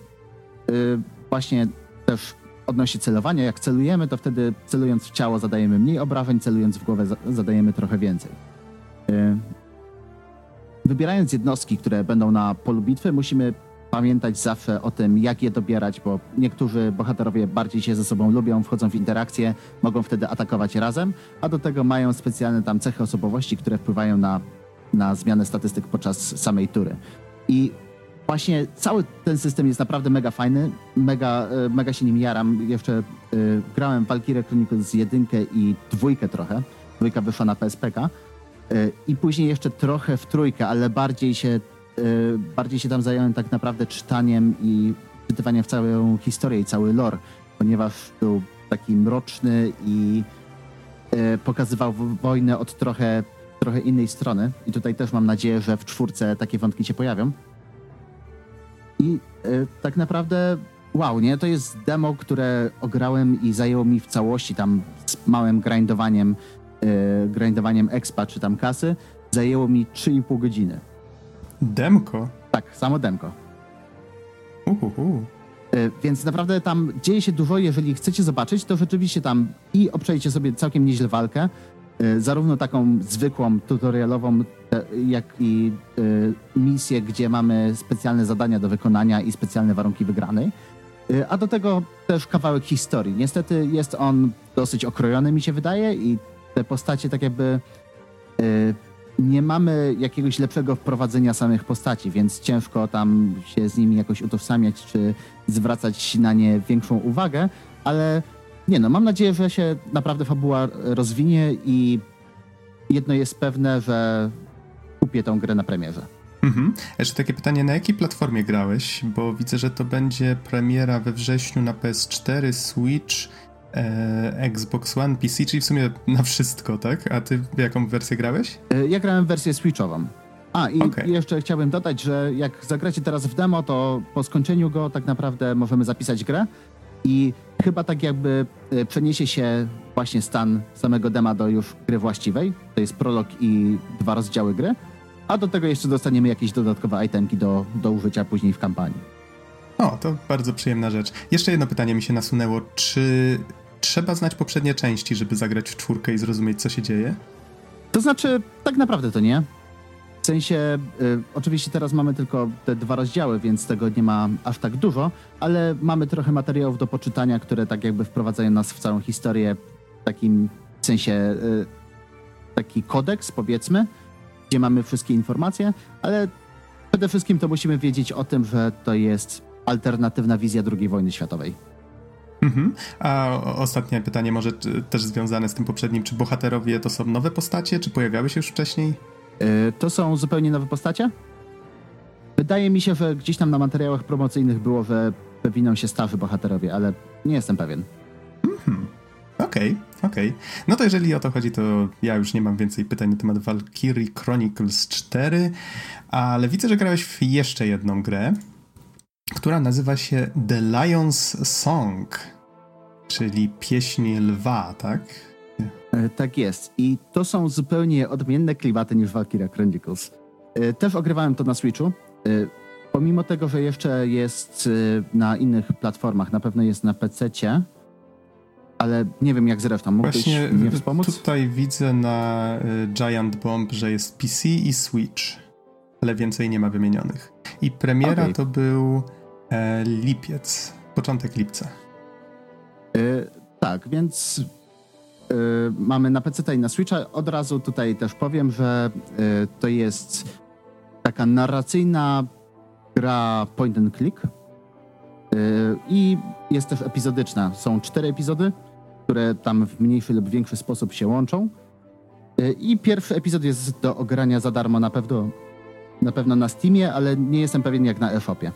właśnie też odnośnie celowania, jak celujemy, to wtedy celując w ciało zadajemy mniej obrażeń, celując w głowę zadajemy trochę więcej. Wybierając jednostki, które będą na polu bitwy, musimy pamiętać zawsze o tym, jak je dobierać, bo niektórzy bohaterowie bardziej się ze sobą lubią, wchodzą w interakcje, mogą wtedy atakować razem, a do tego mają specjalne tam cechy osobowości, które wpływają na, na zmianę statystyk podczas samej tury. I właśnie cały ten system jest naprawdę mega fajny, mega, mega się nim jaram. Jeszcze y, grałem w Valkyrie Chronicles jeden i dwójkę trochę, dwójka wyszła na P S P K y, i później jeszcze trochę w trójkę, ale bardziej się y, bardziej się tam zająłem tak naprawdę czytaniem i czytywaniem w całą historię i cały lore, ponieważ był taki mroczny i y, pokazywał wojnę od trochę, trochę innej strony i tutaj też mam nadzieję, że w czwórce takie wątki się pojawią. I y, tak naprawdę wow, nie? To jest demo, które ograłem i zajęło mi w całości tam z małym grindowaniem, y, grindowaniem expa czy tam kasy, zajęło mi trzy i pół godziny. Demko? Tak, samo demko. Uhuhu. Y, więc naprawdę tam dzieje się dużo, jeżeli chcecie zobaczyć, to rzeczywiście tam i obczajcie sobie całkiem nieźle walkę, y, zarówno taką zwykłą, tutorialową, jak i y, misje, gdzie mamy specjalne zadania do wykonania i specjalne warunki wygranej. Y, a do tego też kawałek historii. Niestety jest on dosyć okrojony, mi się wydaje, i te postacie tak jakby y, nie mamy jakiegoś lepszego wprowadzenia samych postaci, więc ciężko tam się z nimi jakoś utożsamiać czy zwracać na nie większą uwagę, ale nie no, mam nadzieję, że się naprawdę fabuła rozwinie i jedno jest pewne, że kupię tą grę na premierze. Mhm. Jeszcze takie pytanie, na jakiej platformie grałeś? Bo widzę, że to będzie premiera we wrześniu na P S cztery, Switch, e, Xbox One, P C, czyli w sumie na wszystko, tak? A ty w jaką wersję grałeś? Ja grałem w wersję Switchową. A, i okay. Jeszcze chciałbym dodać, że jak zagracie teraz w demo, to po skończeniu go tak naprawdę możemy zapisać grę i chyba tak jakby przeniesie się właśnie stan samego dema do już gry właściwej. To jest prolog i dwa rozdziały gry. A do tego jeszcze dostaniemy jakieś dodatkowe itemki do, do użycia później w kampanii. O, to bardzo przyjemna rzecz. Jeszcze jedno pytanie mi się nasunęło. Czy trzeba znać poprzednie części, żeby zagrać w czwórkę i zrozumieć, co się dzieje? To znaczy, tak naprawdę to nie. W sensie, y, oczywiście teraz mamy tylko te dwa rozdziały, więc tego nie ma aż tak dużo, ale mamy trochę materiałów do poczytania, które tak jakby wprowadzają nas w całą historię, w takim sensie y, taki kodeks, powiedzmy, gdzie mamy wszystkie informacje, ale przede wszystkim to musimy wiedzieć o tym, że to jest alternatywna wizja drugiej wojny światowej. Mhm. A ostatnie pytanie może czy, też związane z tym poprzednim, czy bohaterowie to są nowe postacie, czy pojawiały się już wcześniej? To są zupełnie nowe postacie. Wydaje mi się, że gdzieś tam na materiałach promocyjnych było, że pojawiną się starzy bohaterowie, ale nie jestem pewien. Mm-hmm. Okej, okay, okej. Okay. No to jeżeli o to chodzi, to ja już nie mam więcej pytań na temat Valkyrie Chronicles cztery, ale widzę, że grałeś w jeszcze jedną grę, która nazywa się The Lion's Song, czyli pieśń lwa, tak? Tak jest. I to są zupełnie odmienne klimaty niż Valkyria Chronicles. Też ogrywałem to na Switchu. Pomimo tego, że jeszcze jest na innych platformach, na pewno jest na P C-cie, ale nie wiem jak zresztą. Mógłbyś mnie wspomóc? Właśnie tutaj widzę na Giant Bomb, że jest P C i Switch, ale więcej nie ma wymienionych. I premiera okay. to był e, lipiec, początek lipca. Y, tak, więc... Yy, mamy na P C i na Switcha. Od razu tutaj też powiem, że yy, to jest taka narracyjna gra point and click yy, i jest też epizodyczna. Są cztery epizody które tam w mniejszy lub większy sposób się łączą. I pierwszy epizod jest do ogrania za darmo na pewno na pewno na Steamie, ale nie jestem pewien jak na eShopie.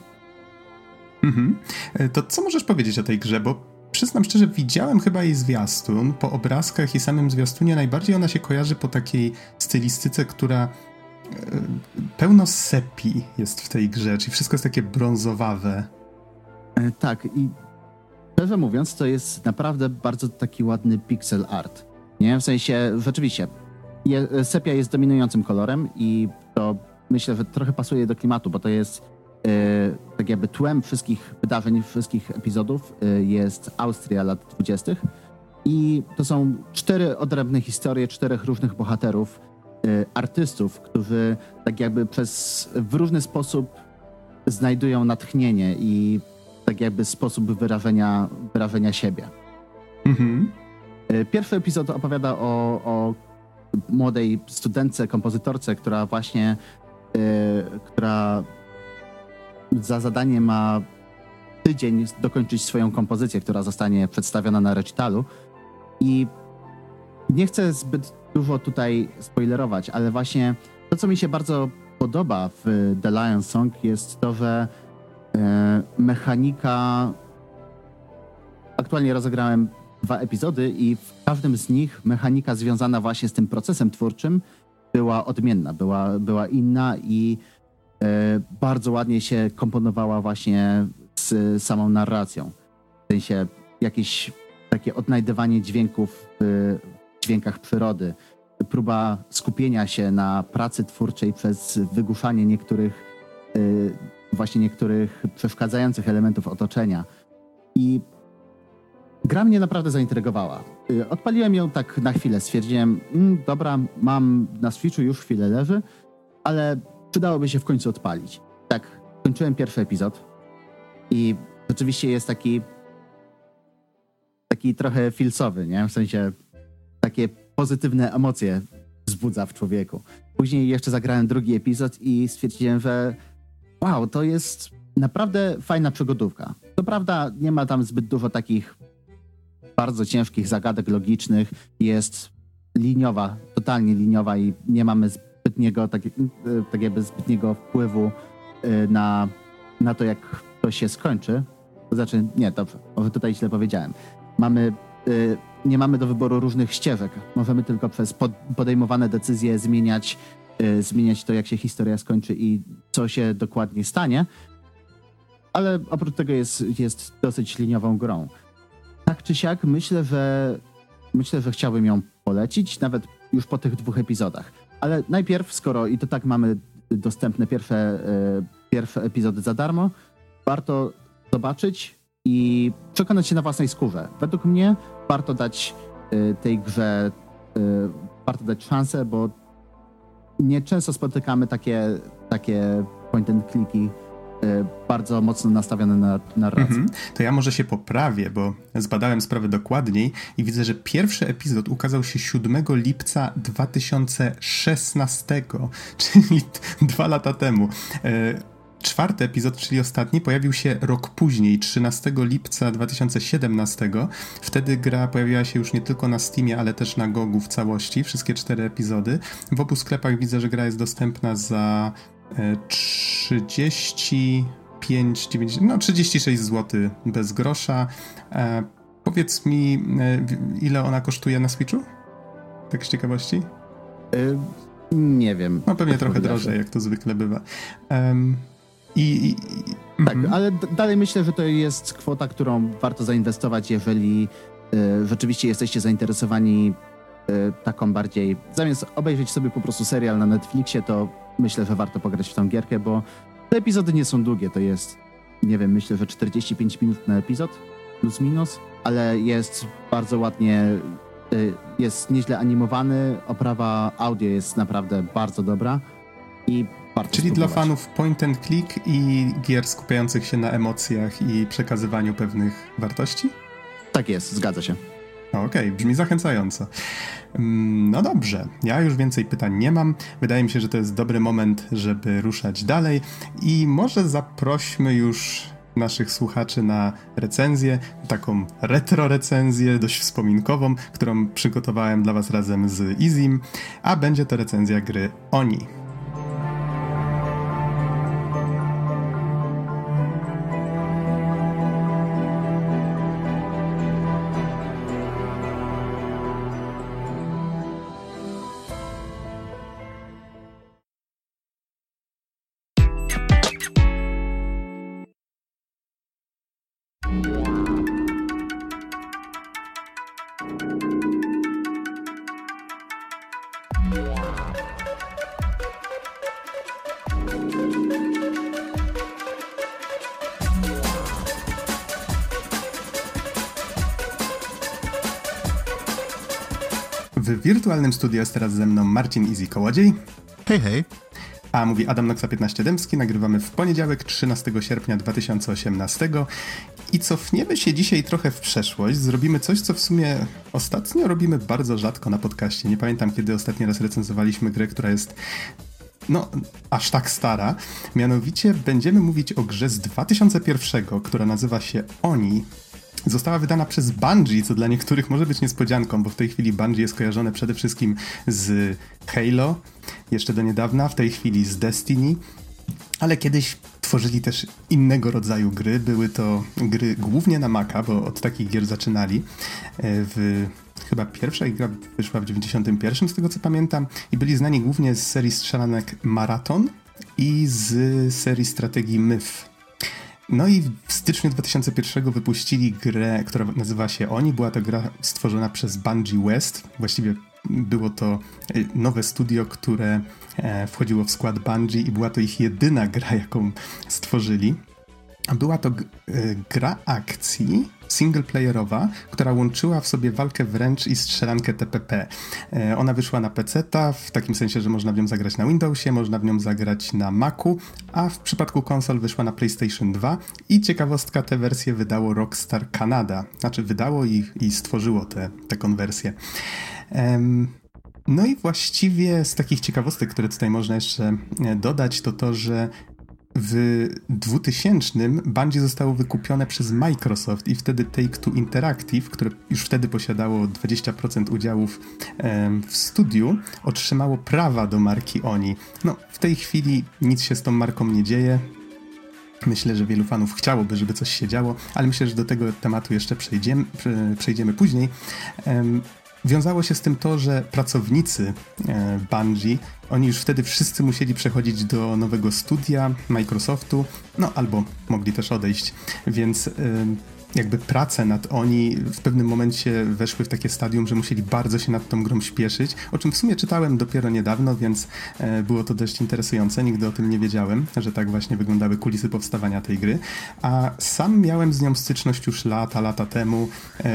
Mhm. To co możesz powiedzieć o tej grze, bo przyznam szczerze, widziałem chyba jej zwiastun, po obrazkach i samym zwiastunie najbardziej ona się kojarzy po takiej stylistyce, która pełno sepi jest w tej grze, czyli wszystko jest takie brązowawe. Tak i szczerze mówiąc, to jest naprawdę bardzo taki ładny pixel art. Nie? W sensie, rzeczywiście, je, sepia jest dominującym kolorem i to myślę, że trochę pasuje do klimatu, bo to jest yy, tak jakby tłem wszystkich wydarzeń, wszystkich epizodów yy, jest Austria lat dwudziestych i to są cztery odrębne historie, czterech różnych bohaterów, yy, artystów, którzy tak jakby przez, w różny sposób znajdują natchnienie i tak jakby sposób wyrażenia, wyrażenia siebie. Mhm. Pierwszy epizod opowiada o, o młodej studentce, kompozytorce, która właśnie, yy, która za zadanie ma tydzień dokończyć swoją kompozycję, która zostanie przedstawiona na recitalu. I nie chcę zbyt dużo tutaj spoilerować, ale właśnie to, co mi się bardzo podoba w The Lion's Song jest to, że yy, mechanika... Aktualnie rozegrałem dwa epizody i w każdym z nich mechanika związana właśnie z tym procesem twórczym była odmienna, była, była inna i y, bardzo ładnie się komponowała właśnie z y, samą narracją. W sensie jakieś takie odnajdywanie dźwięków w dźwiękach przyrody, próba skupienia się na pracy twórczej przez wygłuszanie niektórych y, właśnie niektórych przeszkadzających elementów otoczenia. I gra mnie naprawdę zaintrygowała. Odpaliłem ją tak na chwilę, stwierdziłem, mmm, dobra, mam na Switchu, już chwilę leży, ale przydałoby się w końcu odpalić. Tak, kończyłem pierwszy epizod i rzeczywiście jest taki taki trochę filsowy, nie? W sensie takie pozytywne emocje wzbudza w człowieku. Później jeszcze zagrałem drugi epizod i stwierdziłem, że wow, to jest naprawdę fajna przygodówka. To prawda, nie ma tam zbyt dużo takich bardzo ciężkich zagadek logicznych, jest liniowa, totalnie liniowa i nie mamy zbytniego, tak, tak jakby zbytniego wpływu na, na to, jak to się skończy. Znaczy, nie, dobrze, może tutaj źle powiedziałem. Mamy, nie mamy do wyboru różnych ścieżek. Możemy tylko przez podejmowane decyzje zmieniać, zmieniać to, jak się historia skończy i co się dokładnie stanie. Ale oprócz tego jest, jest dosyć liniową grą. Tak czy siak myślę, że myślę, że chciałbym ją polecić, nawet już po tych dwóch epizodach. Ale najpierw, skoro i to tak mamy dostępne pierwsze, y, pierwsze epizody za darmo, warto zobaczyć i przekonać się na własnej skórze. Według mnie warto dać y, tej grze, y, warto dać szansę, bo nieczęsto spotykamy takie, takie point and clicky, bardzo mocno nastawiony na narrację. Mm-hmm. To ja może się poprawię, bo zbadałem sprawę dokładniej i widzę, że pierwszy epizod ukazał się siódmego lipca dwa tysiące szesnastego, czyli dwa lata temu. Czwarty epizod, czyli ostatni, pojawił się rok później, trzynastego lipca dwa tysiące siedemnastego. Wtedy gra pojawiła się już nie tylko na Steamie, ale też na Gogu w całości, wszystkie cztery epizody. W obu sklepach widzę, że gra jest dostępna za trzydzieści pięć dziewięćdziesiąt, no trzydzieści sześć złotych bez grosza. E, powiedz mi, e, ile ona kosztuje na Switchu? Tak z ciekawości? Yy, nie wiem. No pewnie trochę drożej, jak to zwykle bywa. Um, i, i, tak, mm. ale d- dalej myślę, że to jest kwota, którą warto zainwestować, jeżeli y, rzeczywiście jesteście zainteresowani y, taką bardziej... Zamiast obejrzeć sobie po prostu serial na Netflixie, to myślę, że warto pograć w tą gierkę, bo te epizody nie są długie, to jest, nie wiem, myślę, że czterdzieści pięć minut na epizod, plus minus, ale jest bardzo ładnie, jest nieźle animowany, oprawa audio jest naprawdę bardzo dobra i warto Czyli spróbować. Dla fanów point and click i gier skupiających się na emocjach i przekazywaniu pewnych wartości? Tak jest, zgadza się. Okej, okay, brzmi zachęcająco. No dobrze, ja już więcej pytań nie mam. Wydaje mi się, że to jest dobry moment, żeby ruszać dalej i może zaprośmy już naszych słuchaczy na recenzję, taką retro recenzję, dość wspominkową, którą przygotowałem dla was razem z Izim, a będzie to recenzja gry Oni. W wirtualnym studiu jest teraz ze mną Marcin Izzy Kołodziej. Hej, hej. A mówi Adam Noxa piętnaście Dębski. Nagrywamy w poniedziałek, trzynastego sierpnia dwa tysiące osiemnastego. I cofniemy się dzisiaj trochę w przeszłość. Zrobimy coś, co w sumie ostatnio robimy bardzo rzadko na podcaście. Nie pamiętam, kiedy ostatni raz recenzowaliśmy grę, która jest no aż tak stara. Mianowicie będziemy mówić o grze z dwa tysiące pierwszego, która nazywa się Oni. Została wydana przez Bungie, co dla niektórych może być niespodzianką, bo w tej chwili Bungie jest kojarzone przede wszystkim z Halo, jeszcze do niedawna, w tej chwili z Destiny, ale kiedyś tworzyli też innego rodzaju gry. Były to gry głównie na Maca, bo od takich gier zaczynali. W, chyba pierwsza gra wyszła w dziewięćdziesiątym pierwszym, z tego co pamiętam, i byli znani głównie z serii strzelanek Marathon i z serii strategii Myth. No i w styczniu dwa tysiące pierwszego wypuścili grę, która nazywa się Oni. Była to gra stworzona przez Bungie West. Właściwie było to nowe studio, które wchodziło w skład Bungie i była to ich jedyna gra, jaką stworzyli. Była to g- gra akcji singleplayerowa, która łączyła w sobie walkę wręcz i strzelankę T P P. E, ona wyszła na peceta, w takim sensie, że można w nią zagrać na Windowsie, można w nią zagrać na Macu, a w przypadku konsol wyszła na PlayStation dwa i ciekawostka, tę wersję wydało Rockstar Canada. Znaczy wydało i, i stworzyło te, te konwersje. Ehm, no i właściwie z takich ciekawostek, które tutaj można jeszcze dodać, to to, że w dwutysięcznym Bungie zostało wykupione przez Microsoft i wtedy Take-Two Interactive, które już wtedy posiadało dwadzieścia procent udziałów w studiu, otrzymało prawa do marki Oni. No, w tej chwili nic się z tą marką nie dzieje. Myślę, że wielu fanów chciałoby, żeby coś się działo, ale myślę, że do tego tematu jeszcze przejdziemy, przejdziemy później. Wiązało się z tym to, że pracownicy Bungie, oni już wtedy wszyscy musieli przechodzić do nowego studia Microsoftu, no albo mogli też odejść, więc jakby prace nad Oni w pewnym momencie weszły w takie stadium, że musieli bardzo się nad tą grą śpieszyć, o czym w sumie czytałem dopiero niedawno, więc było to dość interesujące, nigdy o tym nie wiedziałem, że tak właśnie wyglądały kulisy powstawania tej gry, a sam miałem z nią styczność już lata, lata temu.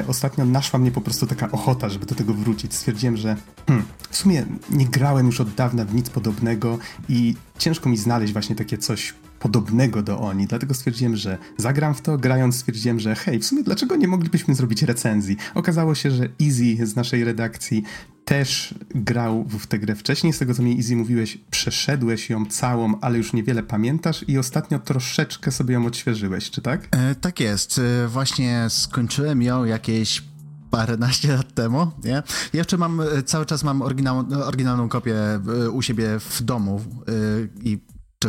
Ostatnio naszła mnie po prostu taka ochota, żeby do tego wrócić. Stwierdziłem, że hmm, w sumie nie grałem już od dawna w nic podobnego i ciężko mi znaleźć właśnie takie coś podobnego do Oni, dlatego stwierdziłem, że zagram w to, grając stwierdziłem, że hej, w sumie dlaczego nie moglibyśmy zrobić recenzji? Okazało się, że Izzy z naszej redakcji też grał w tę grę wcześniej, z tego co mi Izzy mówiłeś, przeszedłeś ją całą, ale już niewiele pamiętasz i ostatnio troszeczkę sobie ją odświeżyłeś, czy tak? E, tak jest, e, właśnie skończyłem ją jakieś paręnaście lat temu, nie? Jeszcze mam, cały czas mam oryginał, oryginalną kopię u siebie w domu y, i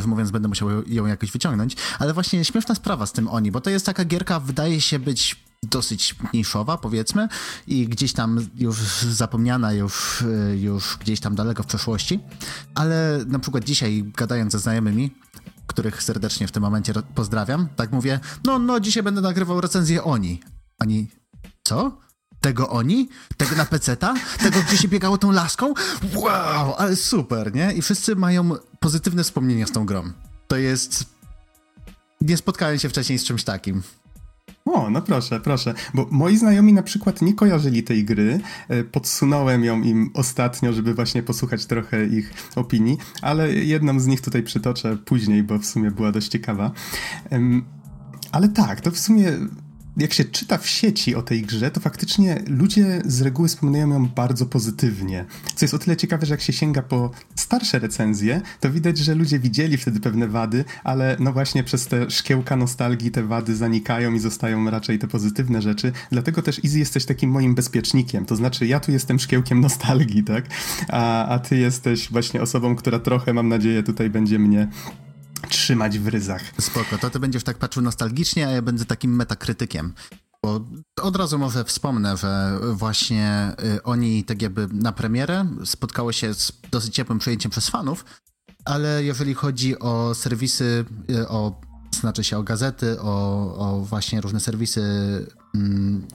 mówiąc, będę musiał ją jakoś wyciągnąć, ale właśnie śmieszna sprawa z tym Oni, bo to jest taka gierka, wydaje się być dosyć niszowa, powiedzmy, i gdzieś tam już zapomniana, już, już gdzieś tam daleko w przeszłości, ale na przykład dzisiaj gadając ze znajomymi, których serdecznie w tym momencie pozdrawiam, tak mówię, no, no, dzisiaj będę nagrywał recenzję Oni. Oni, co? Tego Oni? Tego na peceta? Tego, gdzie się biegało tą laską? Wow, ale super, nie? I wszyscy mają pozytywne wspomnienia z tą grą. To jest... Nie spotkałem się wcześniej z czymś takim. O, no proszę, proszę. Bo moi znajomi na przykład nie kojarzyli tej gry. Podsunąłem ją im ostatnio, żeby właśnie posłuchać trochę ich opinii, ale jedną z nich tutaj przytoczę później, bo w sumie była dość ciekawa. Ale tak, to w sumie... jak się czyta w sieci o tej grze, to faktycznie ludzie z reguły wspominają ją bardzo pozytywnie. Co jest o tyle ciekawe, że jak się sięga po starsze recenzje, to widać, że ludzie widzieli wtedy pewne wady, ale no właśnie przez te szkiełka nostalgii te wady zanikają i zostają raczej te pozytywne rzeczy. Dlatego też Izzy jesteś takim moim bezpiecznikiem. To znaczy ja tu jestem szkiełkiem nostalgii, tak? A, a ty jesteś właśnie osobą, która trochę, mam nadzieję, tutaj będzie mnie trzymać w ryzach. Spoko, to ty będziesz tak patrzył nostalgicznie, a ja będę takim metakrytykiem. Bo od razu może wspomnę, że właśnie oni tak jakby na premierę spotkało się z dosyć ciepłym przyjęciem przez fanów, ale jeżeli chodzi o serwisy, o, znaczy się o gazety, o, o właśnie różne serwisy mm,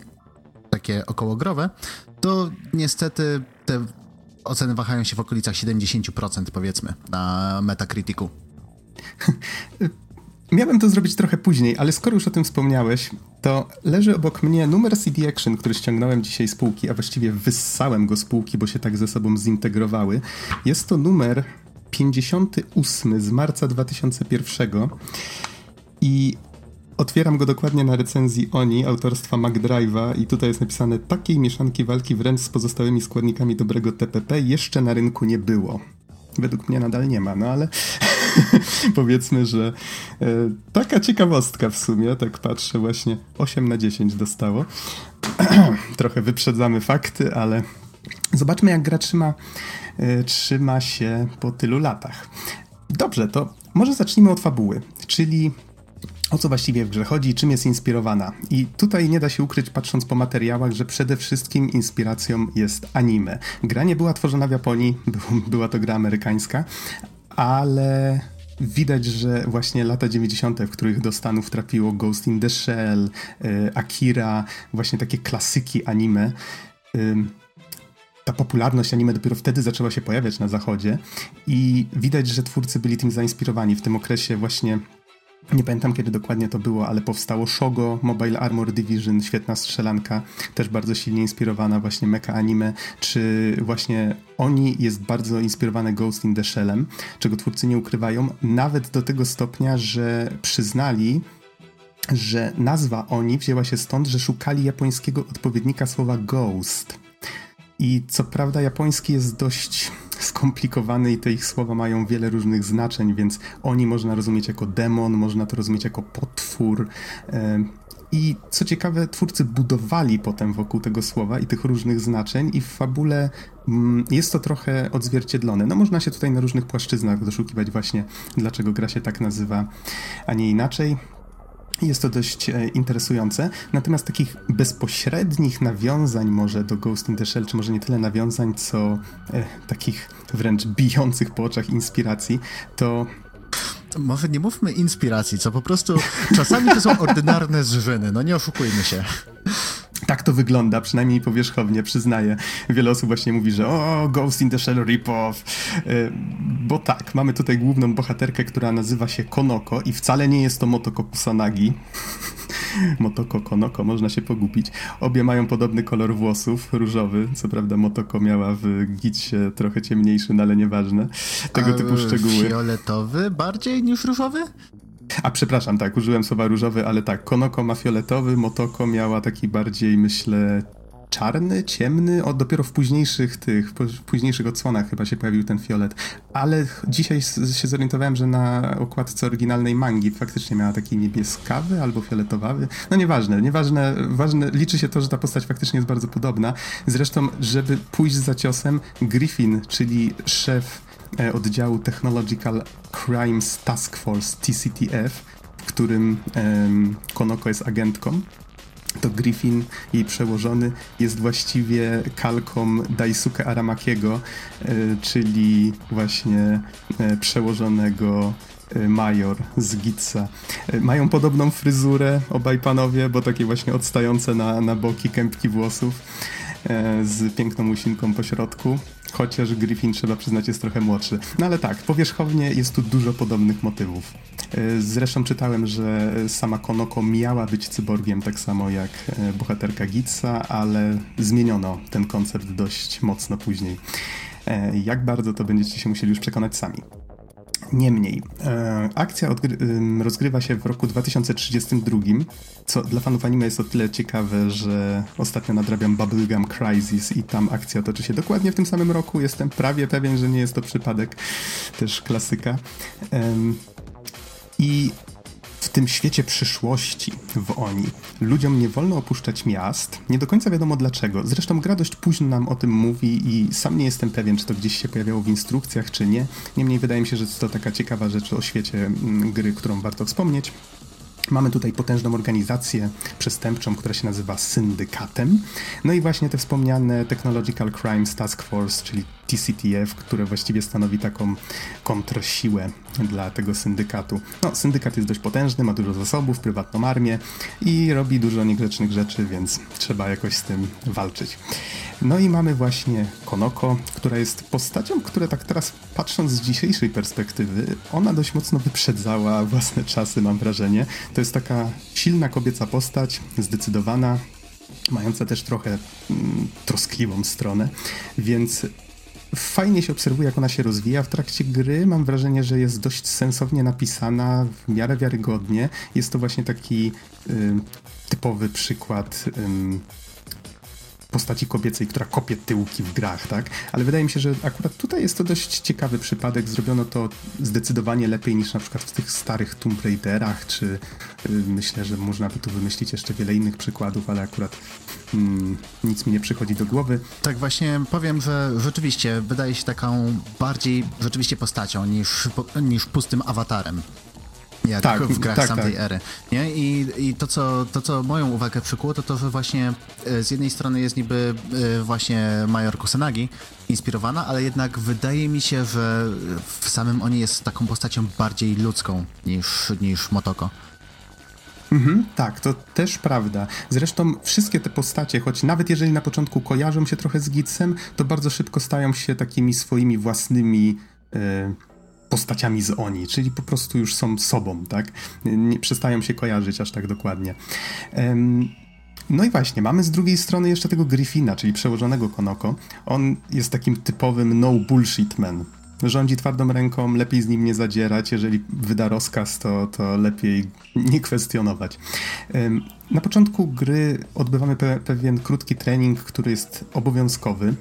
takie okołogrowe, to niestety te oceny wahają się w okolicach siedemdziesiąt procent powiedzmy na Metacriticu. Miałem to zrobić trochę później, ale skoro już o tym wspomniałeś, to leży obok mnie numer C D Action, który ściągnąłem dzisiaj z półki, a właściwie wyssałem go z półki, bo się tak ze sobą zintegrowały. Jest to numer pięćdziesiąty ósmy z marca dwa tysiące pierwszego i otwieram go dokładnie na recenzji Oni, autorstwa McDrive'a, i tutaj jest napisane: takiej mieszanki walki wręcz z pozostałymi składnikami dobrego T P P jeszcze na rynku nie było. Według mnie nadal nie ma, no ale powiedzmy, że e, taka ciekawostka w sumie, tak patrzę właśnie, osiem na dziesięć dostało. Trochę wyprzedzamy fakty, ale zobaczmy, jak gra trzyma, e, trzyma się po tylu latach. Dobrze, to może zacznijmy od fabuły, czyli o co właściwie w grze chodzi, czym jest inspirowana. I tutaj nie da się ukryć, patrząc po materiałach, że przede wszystkim inspiracją jest anime. Gra nie była tworzona w Japonii, była to gra amerykańska, ale widać, że właśnie lata dziewięćdziesiąte, w których do Stanów trafiło Ghost in the Shell, Akira, właśnie takie klasyki anime. Ta popularność anime dopiero wtedy zaczęła się pojawiać na zachodzie i widać, że twórcy byli tym zainspirowani. W tym okresie właśnie, nie pamiętam, kiedy dokładnie to było, ale powstało Shogo, Mobile Armor Division, świetna strzelanka, też bardzo silnie inspirowana właśnie mecha anime, czy właśnie Oni jest bardzo inspirowane Ghost in the Shellem, czego twórcy nie ukrywają, nawet do tego stopnia, że przyznali, że nazwa Oni wzięła się stąd, że szukali japońskiego odpowiednika słowa ghost. I co prawda japoński jest dość skomplikowany i te ich słowa mają wiele różnych znaczeń, więc Oni można rozumieć jako demon, można to rozumieć jako potwór. I co ciekawe, twórcy budowali potem wokół tego słowa i tych różnych znaczeń i w fabule jest to trochę odzwierciedlone. No można się tutaj na różnych płaszczyznach doszukiwać właśnie, dlaczego gra się tak nazywa, a nie inaczej. Jest to dość e, interesujące, natomiast takich bezpośrednich nawiązań może do Ghost in the Shell, czy może nie tyle nawiązań, co e, takich wręcz bijących po oczach inspiracji, to... Może nie mówmy inspiracji, co po prostu czasami to są ordynarne zżyny, no nie oszukujmy się. Tak to wygląda, przynajmniej powierzchownie, przyznaję. Wiele osób właśnie mówi, że o, Ghost in the Shell rip-off. Yy, bo tak, mamy tutaj główną bohaterkę, która nazywa się Konoko i wcale nie jest to Motoko Kusanagi. Motoko, Konoko, można się pogubić. Obie mają podobny kolor włosów, różowy. Co prawda Motoko miała w gicie trochę ciemniejszy, no ale nieważne. Tego A, typu szczegóły. Fioletowy bardziej niż różowy? A przepraszam, tak, użyłem słowa różowy, ale tak, Konoko ma fioletowy, Motoko miała taki bardziej, myślę, czarny, ciemny, o, dopiero w późniejszych tych, w późniejszych odsłonach chyba się pojawił ten fiolet, ale dzisiaj się zorientowałem, że na okładce oryginalnej mangi faktycznie miała taki niebieskawy albo fioletowawy, no nieważne, nieważne, ważne, liczy się to, że ta postać faktycznie jest bardzo podobna, zresztą, żeby pójść za ciosem, Griffin, czyli szef oddziału Technological Crimes Task Force, T C T F, w którym em, Konoko jest agentką, to Griffin, jej przełożony, jest właściwie kalką Daisuke Aramakiego, e, czyli właśnie e, przełożonego e, Major z Gitsa. E, mają podobną fryzurę obaj panowie, bo takie właśnie odstające na, na boki kępki włosów e, z piękną łysinką po środku. Chociaż Griffin, trzeba przyznać, jest trochę młodszy. No ale tak, powierzchownie jest tu dużo podobnych motywów. Zresztą czytałem, że sama Konoko miała być cyborgiem, tak samo jak bohaterka Gitsa, ale zmieniono ten koncept dość mocno później. Jak bardzo, to będziecie się musieli już przekonać sami. Niemniej, e, akcja odgry- rozgrywa się w roku dwa tysiące trzydziestym drugim, co dla fanów anime jest o tyle ciekawe, że ostatnio nadrabiam Bubblegum Crisis i tam akcja toczy się dokładnie w tym samym roku. Jestem prawie pewien, że nie jest to przypadek. Też klasyka. E, I w tym świecie przyszłości w Oni ludziom nie wolno opuszczać miast, nie do końca wiadomo dlaczego. Zresztą gra dość późno nam o tym mówi i sam nie jestem pewien, czy to gdzieś się pojawiało w instrukcjach, czy nie. Niemniej wydaje mi się, że to taka ciekawa rzecz o świecie gry, którą warto wspomnieć. Mamy tutaj potężną organizację przestępczą, która się nazywa Syndykatem. No i właśnie te wspomniane Technological Crimes Task Force, czyli T C T F, które właściwie stanowi taką kontrsiłę dla tego syndykatu. No, syndykat jest dość potężny, ma dużo zasobów, prywatną armię i robi dużo niegrzecznych rzeczy, więc trzeba jakoś z tym walczyć. No i mamy właśnie Konoko, która jest postacią, która tak teraz patrząc z dzisiejszej perspektywy, ona dość mocno wyprzedzała własne czasy, mam wrażenie. To jest taka silna kobieca postać, zdecydowana, mająca też trochę mm, troskliwą stronę, więc fajnie się obserwuje, jak ona się rozwija w trakcie gry. Mam wrażenie, że jest dość sensownie napisana, w miarę wiarygodnie. Jest to właśnie taki y, typowy przykład y, postaci kobiecej, która kopie tyłki w grach, tak? Ale wydaje mi się, że akurat tutaj jest to dość ciekawy przypadek. Zrobiono to zdecydowanie lepiej niż na przykład w tych starych Tomb Raiderach, czy y, myślę, że można by tu wymyślić jeszcze wiele innych przykładów, ale akurat Hmm, nic mi nie przychodzi do głowy. Tak właśnie powiem, że rzeczywiście wydaje się taką bardziej rzeczywiście postacią niż, niż pustym awatarem. Jak tak, w grach tak, samej tak. ery. Nie? I, i to, co, to, co moją uwagę przykuło, to to, że właśnie z jednej strony jest niby właśnie Major Kusanagi inspirowana, ale jednak wydaje mi się, że w samym Oni jest taką postacią bardziej ludzką niż, niż Motoko. Mhm, tak, to też prawda. Zresztą wszystkie te postacie, choć nawet jeżeli na początku kojarzą się trochę z Gitsem, to bardzo szybko stają się takimi swoimi własnymi e, postaciami z Oni, czyli po prostu już są sobą, tak? Nie przestają się kojarzyć aż tak dokładnie. Ehm, no i właśnie, mamy z drugiej strony jeszcze tego Griffina, czyli przełożonego Konoko. On jest takim typowym no bullshit man. Rządzi twardą ręką, lepiej z nim nie zadzierać, jeżeli wyda rozkaz, to, to lepiej nie kwestionować. Na początku gry odbywamy pe- pewien krótki trening, który jest obowiązkowy.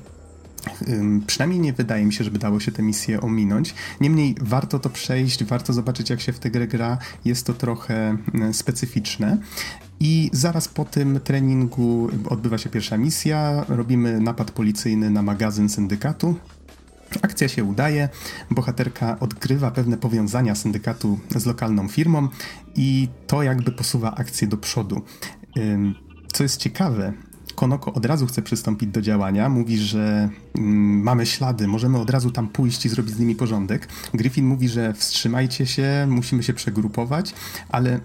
Przynajmniej nie wydaje mi się, żeby dało się tę misję ominąć. Niemniej warto to przejść, warto zobaczyć, jak się w tę grę gra. Jest to trochę specyficzne. I zaraz po tym treningu odbywa się pierwsza misja. Robimy napad policyjny na magazyn syndykatu. Akcja się udaje, bohaterka odkrywa pewne powiązania syndykatu z lokalną firmą i to jakby posuwa akcję do przodu. Co jest ciekawe, Konoko od razu chce przystąpić do działania, mówi, że mamy ślady, możemy od razu tam pójść i zrobić z nimi porządek. Griffin mówi, że wstrzymajcie się, musimy się przegrupować, ale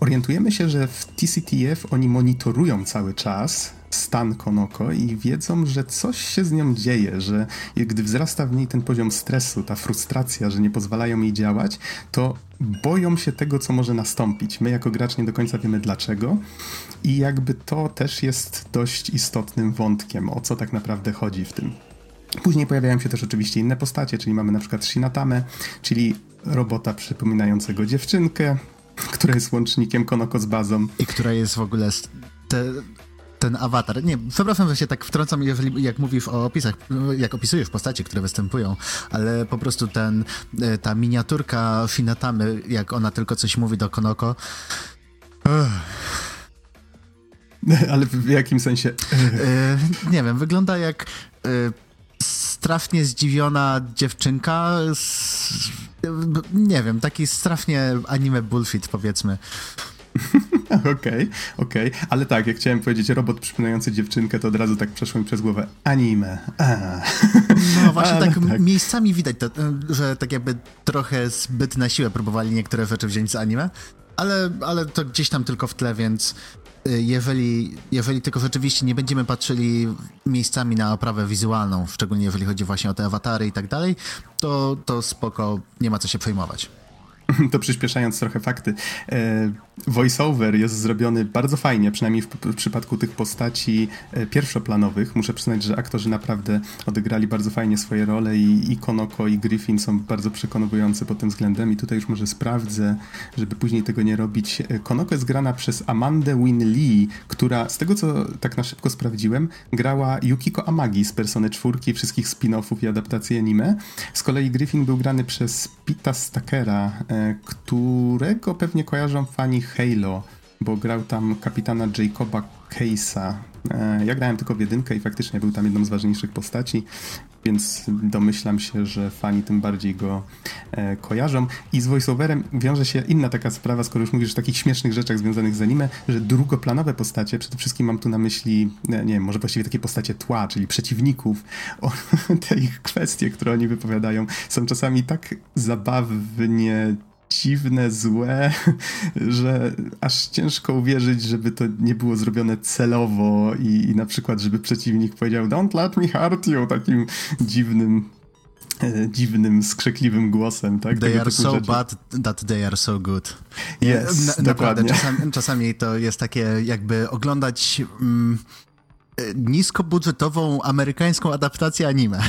orientujemy się, że w T C T F oni monitorują cały czas stan Konoko i wiedzą, że coś się z nią dzieje, że gdy wzrasta w niej ten poziom stresu, ta frustracja, że nie pozwalają jej działać, to boją się tego, co może nastąpić. My jako gracz nie do końca wiemy dlaczego i jakby to też jest dość istotnym wątkiem, o co tak naprawdę chodzi w tym. Później pojawiają się też oczywiście inne postacie, czyli mamy na przykład Shinatame, czyli robota przypominającego dziewczynkę, która jest łącznikiem Konoko z bazą. I która jest w ogóle te, ten awatar. Nie, przepraszam, że się tak wtrącam, jeżeli, jak mówisz o opisach, jak opisujesz postacie, które występują, ale po prostu ten, ta miniaturka Shinatamy, jak ona tylko coś mówi do Konoko. Uff. Ale w jakim sensie? Yy, nie wiem, wygląda jak yy, strasznie zdziwiona dziewczynka z... Nie wiem, taki strasznie anime bullshit, powiedzmy. Okej, okej, okej. Ale tak, jak chciałem powiedzieć, robot przypominający dziewczynkę, to od razu tak przeszło mi przez głowę. Anime. A. No właśnie tak, tak miejscami widać, to, że tak jakby trochę zbyt na siłę próbowali niektóre rzeczy wziąć z anime, ale, ale to gdzieś tam tylko w tle, więc jeżeli, jeżeli tylko rzeczywiście nie będziemy patrzyli miejscami na oprawę wizualną, szczególnie jeżeli chodzi właśnie o te awatary i tak dalej, to, to spoko, nie ma co się przejmować. To przyspieszając trochę fakty, voiceover jest zrobiony bardzo fajnie, przynajmniej w, w przypadku tych postaci pierwszoplanowych. Muszę przyznać, że aktorzy naprawdę odegrali bardzo fajnie swoje role i, i Konoko i Griffin są bardzo przekonujący pod tym względem i tutaj już może sprawdzę, żeby później tego nie robić. Konoko jest grana przez Amandę Win-Lee, która z tego, co tak na szybko sprawdziłem, grała Yukiko Amagi z Persony czwórki, wszystkich spin-offów i adaptacji anime. Z kolei Griffin był grany przez Pita Stackera, którego pewnie kojarzą fani Halo, bo grał tam kapitana Jacoba Case'a. Ja grałem tylko w jedynkę i faktycznie był tam jedną z ważniejszych postaci, więc domyślam się, że fani tym bardziej go e, kojarzą. I z voiceoverem wiąże się inna taka sprawa, skoro już mówisz o takich śmiesznych rzeczach związanych z anime, że drugoplanowe postacie, przede wszystkim mam tu na myśli, nie wiem, może właściwie takie postacie tła, czyli przeciwników, o, te ich kwestie, które oni wypowiadają, są czasami tak zabawnie dziwne, złe, że aż ciężko uwierzyć, żeby to nie było zrobione celowo i, i na przykład, żeby przeciwnik powiedział "Don't let me hurt you" takim dziwnym, e, dziwnym, skrzykliwym głosem. Tak? They are so rzeczy. Bad that they are so good. Yes, na, naprawdę, czasami, czasami to jest takie jakby oglądać mm, niskobudżetową amerykańską adaptację anime.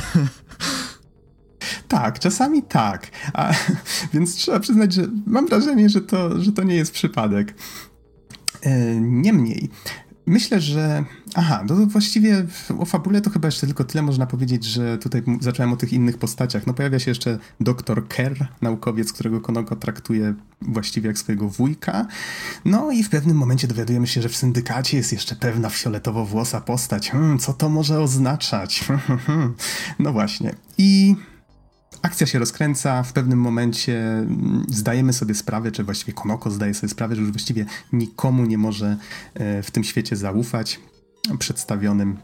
Tak, czasami tak, a, więc trzeba przyznać, że mam wrażenie, że to, że to nie jest przypadek. Niemniej, myślę, że... Aha, no właściwie o fabule to chyba jeszcze tylko tyle można powiedzieć, że tutaj zacząłem o tych innych postaciach. No pojawia się jeszcze doktor Kerr, naukowiec, którego Konoko traktuje właściwie jak swojego wujka. No i w pewnym momencie dowiadujemy się, że w syndykacie jest jeszcze pewna fioletowo-włosa postać. Hmm, co to może oznaczać? No właśnie. I... Akcja się rozkręca, w pewnym momencie zdajemy sobie sprawę, czy właściwie Konoko zdaje sobie sprawę, że już właściwie nikomu nie może w tym świecie zaufać przedstawionym.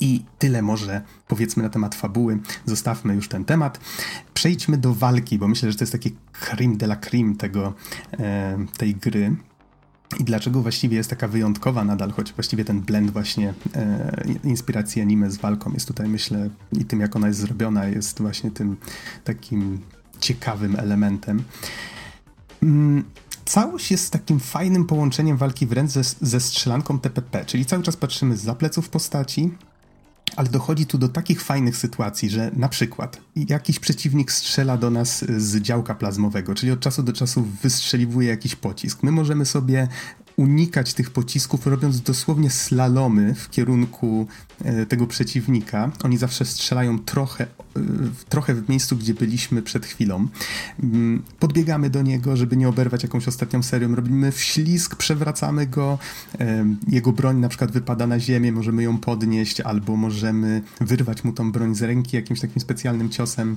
I tyle może powiedzmy na temat fabuły. Zostawmy już ten temat. Przejdźmy do walki, bo myślę, że to jest taki creme de la creme tego, tej gry. I dlaczego właściwie jest taka wyjątkowa nadal, choć właściwie ten blend właśnie e, inspiracji anime z walką jest tutaj, myślę, i tym jak ona jest zrobiona, jest właśnie tym takim ciekawym elementem. Mm. Całość jest takim fajnym połączeniem walki wręcz ze, ze strzelanką T P P, czyli cały czas patrzymy za pleców postaci, ale dochodzi tu do takich fajnych sytuacji, że na przykład jakiś przeciwnik strzela do nas z działka plazmowego, czyli od czasu do czasu wystrzeliwuje jakiś pocisk. My możemy sobie unikać tych pocisków, robiąc dosłownie slalomy w kierunku e, tego przeciwnika. Oni zawsze strzelają trochę, e, trochę w miejscu, gdzie byliśmy przed chwilą. Podbiegamy do niego, żeby nie oberwać jakąś ostatnią serią. Robimy wślizg, przewracamy go. E, jego broń na przykład wypada na ziemię, możemy ją podnieść, albo możemy wyrwać mu tą broń z ręki jakimś takim specjalnym ciosem.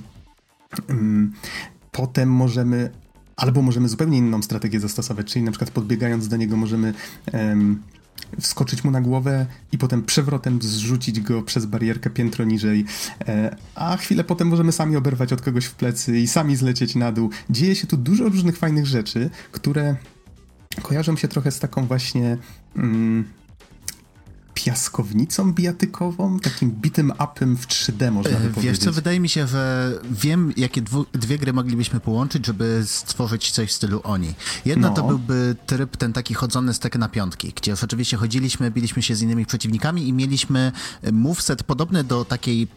E, potem możemy... Albo możemy zupełnie inną strategię zastosować, czyli na przykład podbiegając do niego możemy em, wskoczyć mu na głowę i potem przewrotem zrzucić go przez barierkę piętro niżej, e, a chwilę potem możemy sami oberwać od kogoś w plecy i sami zlecieć na dół. Dzieje się tu dużo różnych fajnych rzeczy, które kojarzą się trochę z taką właśnie... Mm, piaskownicą bijatykową, takim bitym upem w trzy D można by Wiesz powiedzieć. Wiesz co, wydaje mi się, że wiem, jakie dwu, dwie gry moglibyśmy połączyć, żeby stworzyć coś w stylu Oni. Jedno no. to byłby tryb ten taki chodzony stek na piątki, gdzie rzeczywiście chodziliśmy, biliśmy się z innymi przeciwnikami i mieliśmy moveset podobny do takiej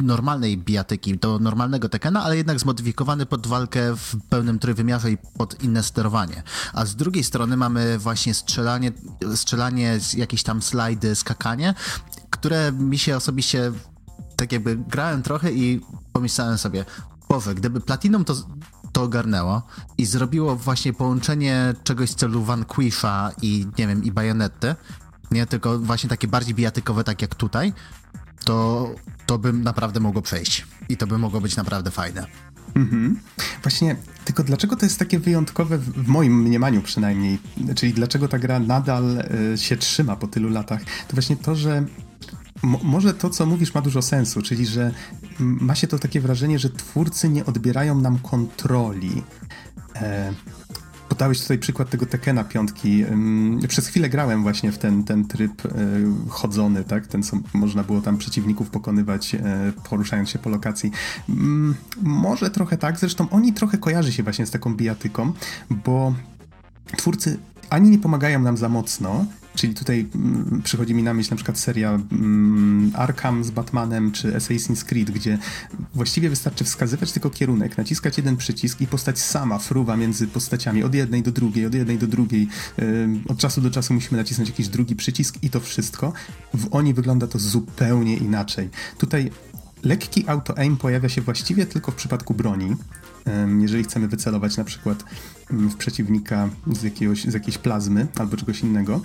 normalnej bijatyki, do normalnego Tekena, ale jednak zmodyfikowany pod walkę w pełnym trójwymiarze i pod inne sterowanie. A z drugiej strony mamy właśnie strzelanie, strzelanie, jakieś tam slajdy, skakanie, które mi się osobiście, tak jakby grałem trochę i pomyślałem sobie, Boże, gdyby Platinum to... to ogarnęło i zrobiło właśnie połączenie czegoś w stylu Vanquisha i, nie wiem, i Bajonety, nie tylko właśnie takie bardziej bijatykowe, tak jak tutaj, to, to by naprawdę mogło przejść i to by mogło być naprawdę fajne. Mhm. Właśnie, tylko dlaczego to jest takie wyjątkowe, w, w moim mniemaniu przynajmniej, czyli dlaczego ta gra nadal y, się trzyma po tylu latach, to właśnie to, że m- może to, co mówisz, ma dużo sensu, czyli że ma się to takie wrażenie, że twórcy nie odbierają nam kontroli. E- Podałeś tutaj przykład tego Tekena piątki. Przez chwilę grałem właśnie w ten, ten tryb chodzony, tak? Ten, co można było tam przeciwników pokonywać, poruszając się po lokacji. Może trochę tak, zresztą Oni trochę kojarzy się właśnie z taką bijatyką, bo twórcy ani nie pomagają nam za mocno, czyli tutaj m, przychodzi mi na myśl na przykład seria m, Arkham z Batmanem czy Assassin's Creed, gdzie właściwie wystarczy wskazywać tylko kierunek, naciskać jeden przycisk i postać sama fruwa między postaciami od jednej do drugiej, od jednej do drugiej. Yy, od czasu do czasu musimy nacisnąć jakiś drugi przycisk i to wszystko. W Oni wygląda to zupełnie inaczej. Tutaj lekki auto-aim pojawia się właściwie tylko w przypadku broni. Jeżeli chcemy wycelować na przykład w przeciwnika z, jakiegoś, z jakiejś plazmy albo czegoś innego,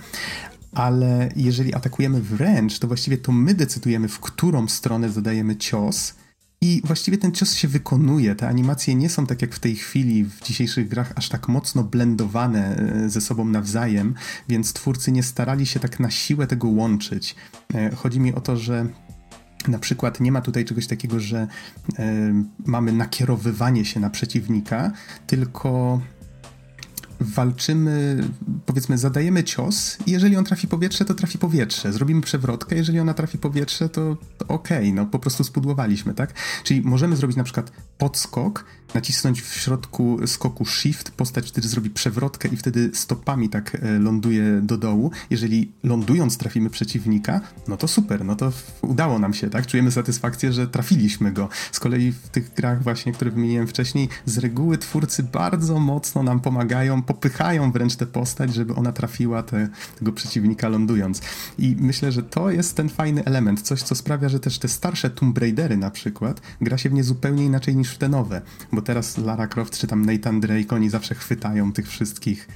ale jeżeli atakujemy wręcz, to właściwie to my decydujemy, w którą stronę zadajemy cios i właściwie ten cios się wykonuje. Te animacje nie są tak jak w tej chwili w dzisiejszych grach aż tak mocno blendowane ze sobą nawzajem, więc twórcy nie starali się tak na siłę tego łączyć. Chodzi mi o to, że na przykład nie ma tutaj czegoś takiego, że y, mamy nakierowywanie się na przeciwnika, tylko walczymy, powiedzmy zadajemy cios i jeżeli on trafi powietrze, to trafi powietrze. Zrobimy przewrotkę, jeżeli ona trafi powietrze, to, to okej, okay, no po prostu spudłowaliśmy, tak? Czyli możemy zrobić na przykład podskok, nacisnąć w środku skoku shift, postać wtedy zrobi przewrotkę i wtedy stopami tak ląduje do dołu. Jeżeli lądując trafimy przeciwnika, no to super, no to udało nam się, tak? Czujemy satysfakcję, że trafiliśmy go. Z kolei w tych grach właśnie, które wymieniłem wcześniej, z reguły twórcy bardzo mocno nam pomagają, popychają wręcz tę postać, żeby ona trafiła te, tego przeciwnika lądując. I myślę, że to jest ten fajny element, coś co sprawia, że też te starsze Tomb Raidery na przykład gra się w nie zupełnie inaczej niż w te nowe, bo teraz Lara Croft czy tam Nathan Drake, oni zawsze chwytają tych wszystkich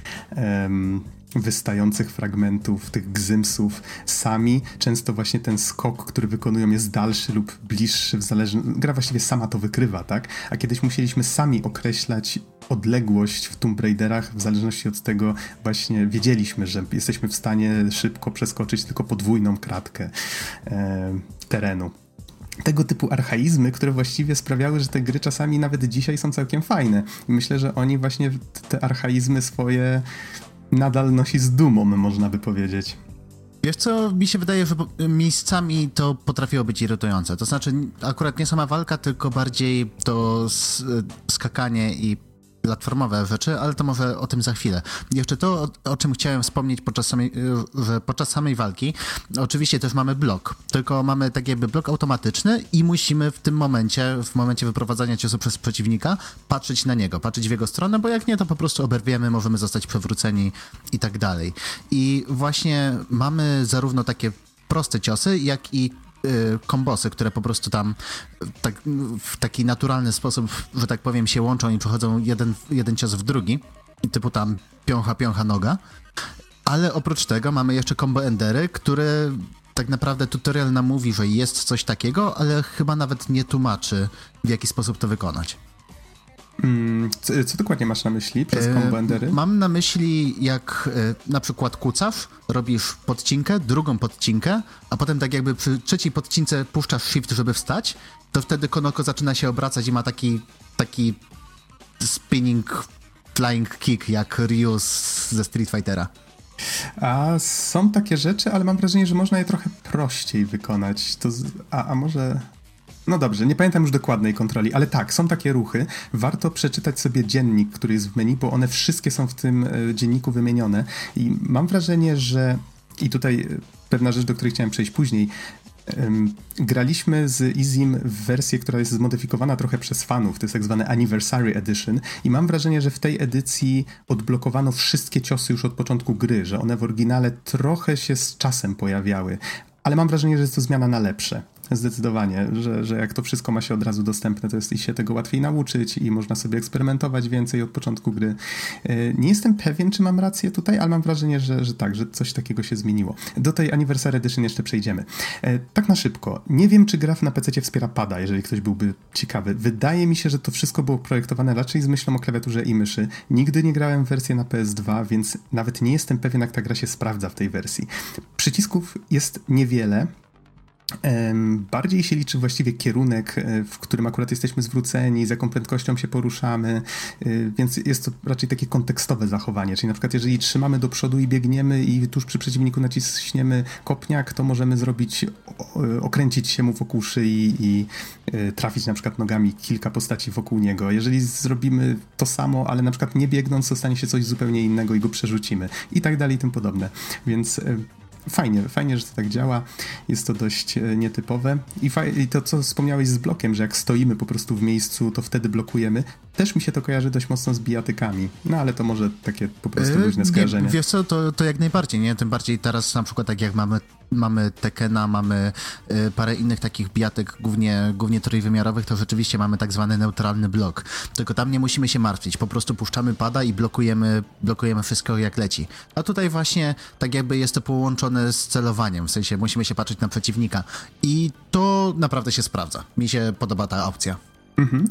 um, wystających fragmentów, tych gzymsów sami. Często właśnie ten skok, który wykonują, jest dalszy lub bliższy, w zależności... Gra właściwie sama to wykrywa, tak? A kiedyś musieliśmy sami określać odległość w Tomb Raiderach, w zależności od tego właśnie wiedzieliśmy, że jesteśmy w stanie szybko przeskoczyć tylko podwójną kratkę e, terenu. Tego typu archaizmy, które właściwie sprawiały, że te gry czasami nawet dzisiaj są całkiem fajne. I myślę, że oni właśnie te archaizmy swoje nadal nosi z dumą, można by powiedzieć. Wiesz co, mi się wydaje, że miejscami to potrafiło być irytujące. To znaczy akurat nie sama walka, tylko bardziej to skakanie i platformowe rzeczy, ale to może o tym za chwilę. Jeszcze to, o, o czym chciałem wspomnieć podczas samej, że podczas samej walki, oczywiście też mamy blok, tylko mamy tak jakby blok automatyczny i musimy w tym momencie, w momencie wyprowadzania ciosu przez przeciwnika, patrzeć na niego, patrzeć w jego stronę, bo jak nie, to po prostu oberwiemy, możemy zostać przewróceni i tak dalej. I właśnie mamy zarówno takie proste ciosy, jak i kombosy, które po prostu tam tak, w taki naturalny sposób, że tak powiem, się łączą i przechodzą jeden, jeden cios w drugi, typu tam piącha, piącha, noga. Ale oprócz tego mamy jeszcze combo endery, które tak naprawdę tutorial nam mówi, że jest coś takiego, ale chyba nawet nie tłumaczy, w jaki sposób to wykonać. Hmm, co, co dokładnie masz na myśli przez combo endery? Mam na myśli, jak na przykład kucasz, robisz podcinkę, drugą podcinkę, a potem tak jakby przy trzeciej podcince puszczasz shift, żeby wstać, to wtedy Konoko zaczyna się obracać i ma taki, taki spinning flying kick jak Ryu z, ze Street Fightera. A są takie rzeczy, ale mam wrażenie, że można je trochę prościej wykonać. To z, a, a może... No dobrze, nie pamiętam już dokładnej kontroli, ale tak, są takie ruchy. Warto przeczytać sobie dziennik, który jest w menu, bo one wszystkie są w tym dzienniku wymienione i mam wrażenie, że... I tutaj pewna rzecz, do której chciałem przejść później. Graliśmy z Izim w wersję, która jest zmodyfikowana trochę przez fanów, to jest tak zwane Anniversary Edition i mam wrażenie, że w tej edycji odblokowano wszystkie ciosy już od początku gry, że one w oryginale trochę się z czasem pojawiały, ale mam wrażenie, że jest to zmiana na lepsze. Zdecydowanie, że, że jak to wszystko ma się od razu dostępne, to jest i się tego łatwiej nauczyć i można sobie eksperymentować więcej od początku gry. Nie jestem pewien, czy mam rację tutaj, ale mam wrażenie, że, że tak, że coś takiego się zmieniło. Do tej Anniversary Edition jeszcze przejdziemy. Tak na szybko. Nie wiem, czy gra na P C wspiera pada, jeżeli ktoś byłby ciekawy. Wydaje mi się, że to wszystko było projektowane raczej z myślą o klawiaturze i myszy. Nigdy nie grałem w wersję na P S dwa, więc nawet nie jestem pewien, jak ta gra się sprawdza w tej wersji. Przycisków jest niewiele. Bardziej się liczy właściwie kierunek, w którym akurat jesteśmy zwróceni, z jaką prędkością się poruszamy, więc jest to raczej takie kontekstowe zachowanie, czyli na przykład jeżeli trzymamy do przodu i biegniemy i tuż przy przeciwniku naciśniemy kopniak, to możemy zrobić, okręcić się mu wokół szyi i trafić na przykład nogami kilka postaci wokół niego. Jeżeli zrobimy to samo, ale na przykład nie biegnąc, to stanie się coś zupełnie innego i go przerzucimy i tak dalej i tym podobne, więc... Fajnie, fajnie, że to tak działa. Jest to dość nietypowe. I, faj- I to, co wspomniałeś z blokiem, że jak stoimy po prostu w miejscu, to wtedy blokujemy. Też mi się to kojarzy dość mocno z bijatykami. No ale to może takie po prostu luźne skojarzenie. Wiesz co, to, to jak najbardziej, nie? Tym bardziej teraz na przykład tak jak mamy, mamy Tekena, mamy y, parę innych takich bijatyk, głównie, głównie trójwymiarowych, to rzeczywiście mamy tak zwany neutralny blok. Tylko tam nie musimy się martwić. Po prostu puszczamy pada i blokujemy, blokujemy wszystko jak leci. A tutaj właśnie tak jakby jest to połączone z celowaniem, w sensie musimy się patrzeć na przeciwnika i to naprawdę się sprawdza. Mi się podoba ta opcja. Mhm.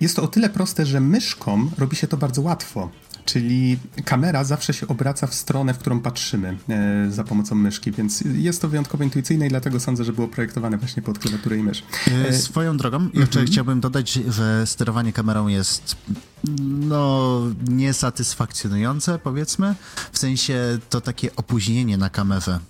Jest to o tyle proste, że myszką robi się to bardzo łatwo. Czyli kamera zawsze się obraca w stronę, w którą patrzymy e, za pomocą myszki, więc jest to wyjątkowo intuicyjne i dlatego sądzę, że było projektowane właśnie pod klawiaturę i mysz. E, Swoją drogą, jeszcze mm-hmm. chciałbym dodać, że sterowanie kamerą jest no niesatysfakcjonujące, powiedzmy, w sensie to takie opóźnienie na kamerze.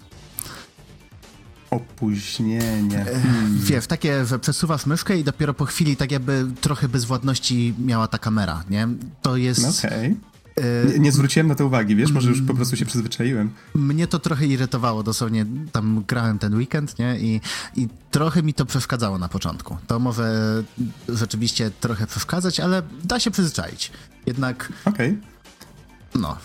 Opóźnienie. Hmm. Wiesz, takie, że przesuwasz myszkę i dopiero po chwili tak jakby trochę bezwładności miała ta kamera, nie? To jest... Okej. Okay. Nie, nie zwróciłem na to uwagi, wiesz, może już po prostu się przyzwyczaiłem. Mnie to trochę irytowało, dosłownie tam grałem ten weekend, nie? I, i trochę mi to przeszkadzało na początku. To może rzeczywiście trochę przeszkadzać, ale da się przyzwyczaić. Jednak... Okej. Okay. No...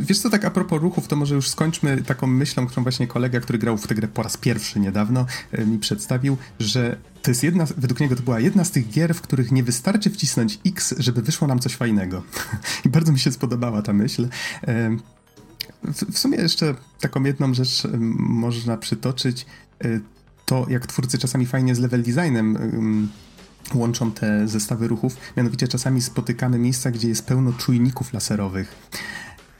Wiesz co, tak a propos ruchów, to może już skończmy taką myślą, którą właśnie kolega, który grał w tę grę po raz pierwszy niedawno, mi przedstawił, że to jest jedna, według niego to była jedna z tych gier, w których nie wystarczy wcisnąć X, żeby wyszło nam coś fajnego. I bardzo mi się spodobała ta myśl. W sumie jeszcze taką jedną rzecz można przytoczyć, to jak twórcy czasami fajnie z level designem łączą te zestawy ruchów, mianowicie czasami spotykamy miejsca, gdzie jest pełno czujników laserowych.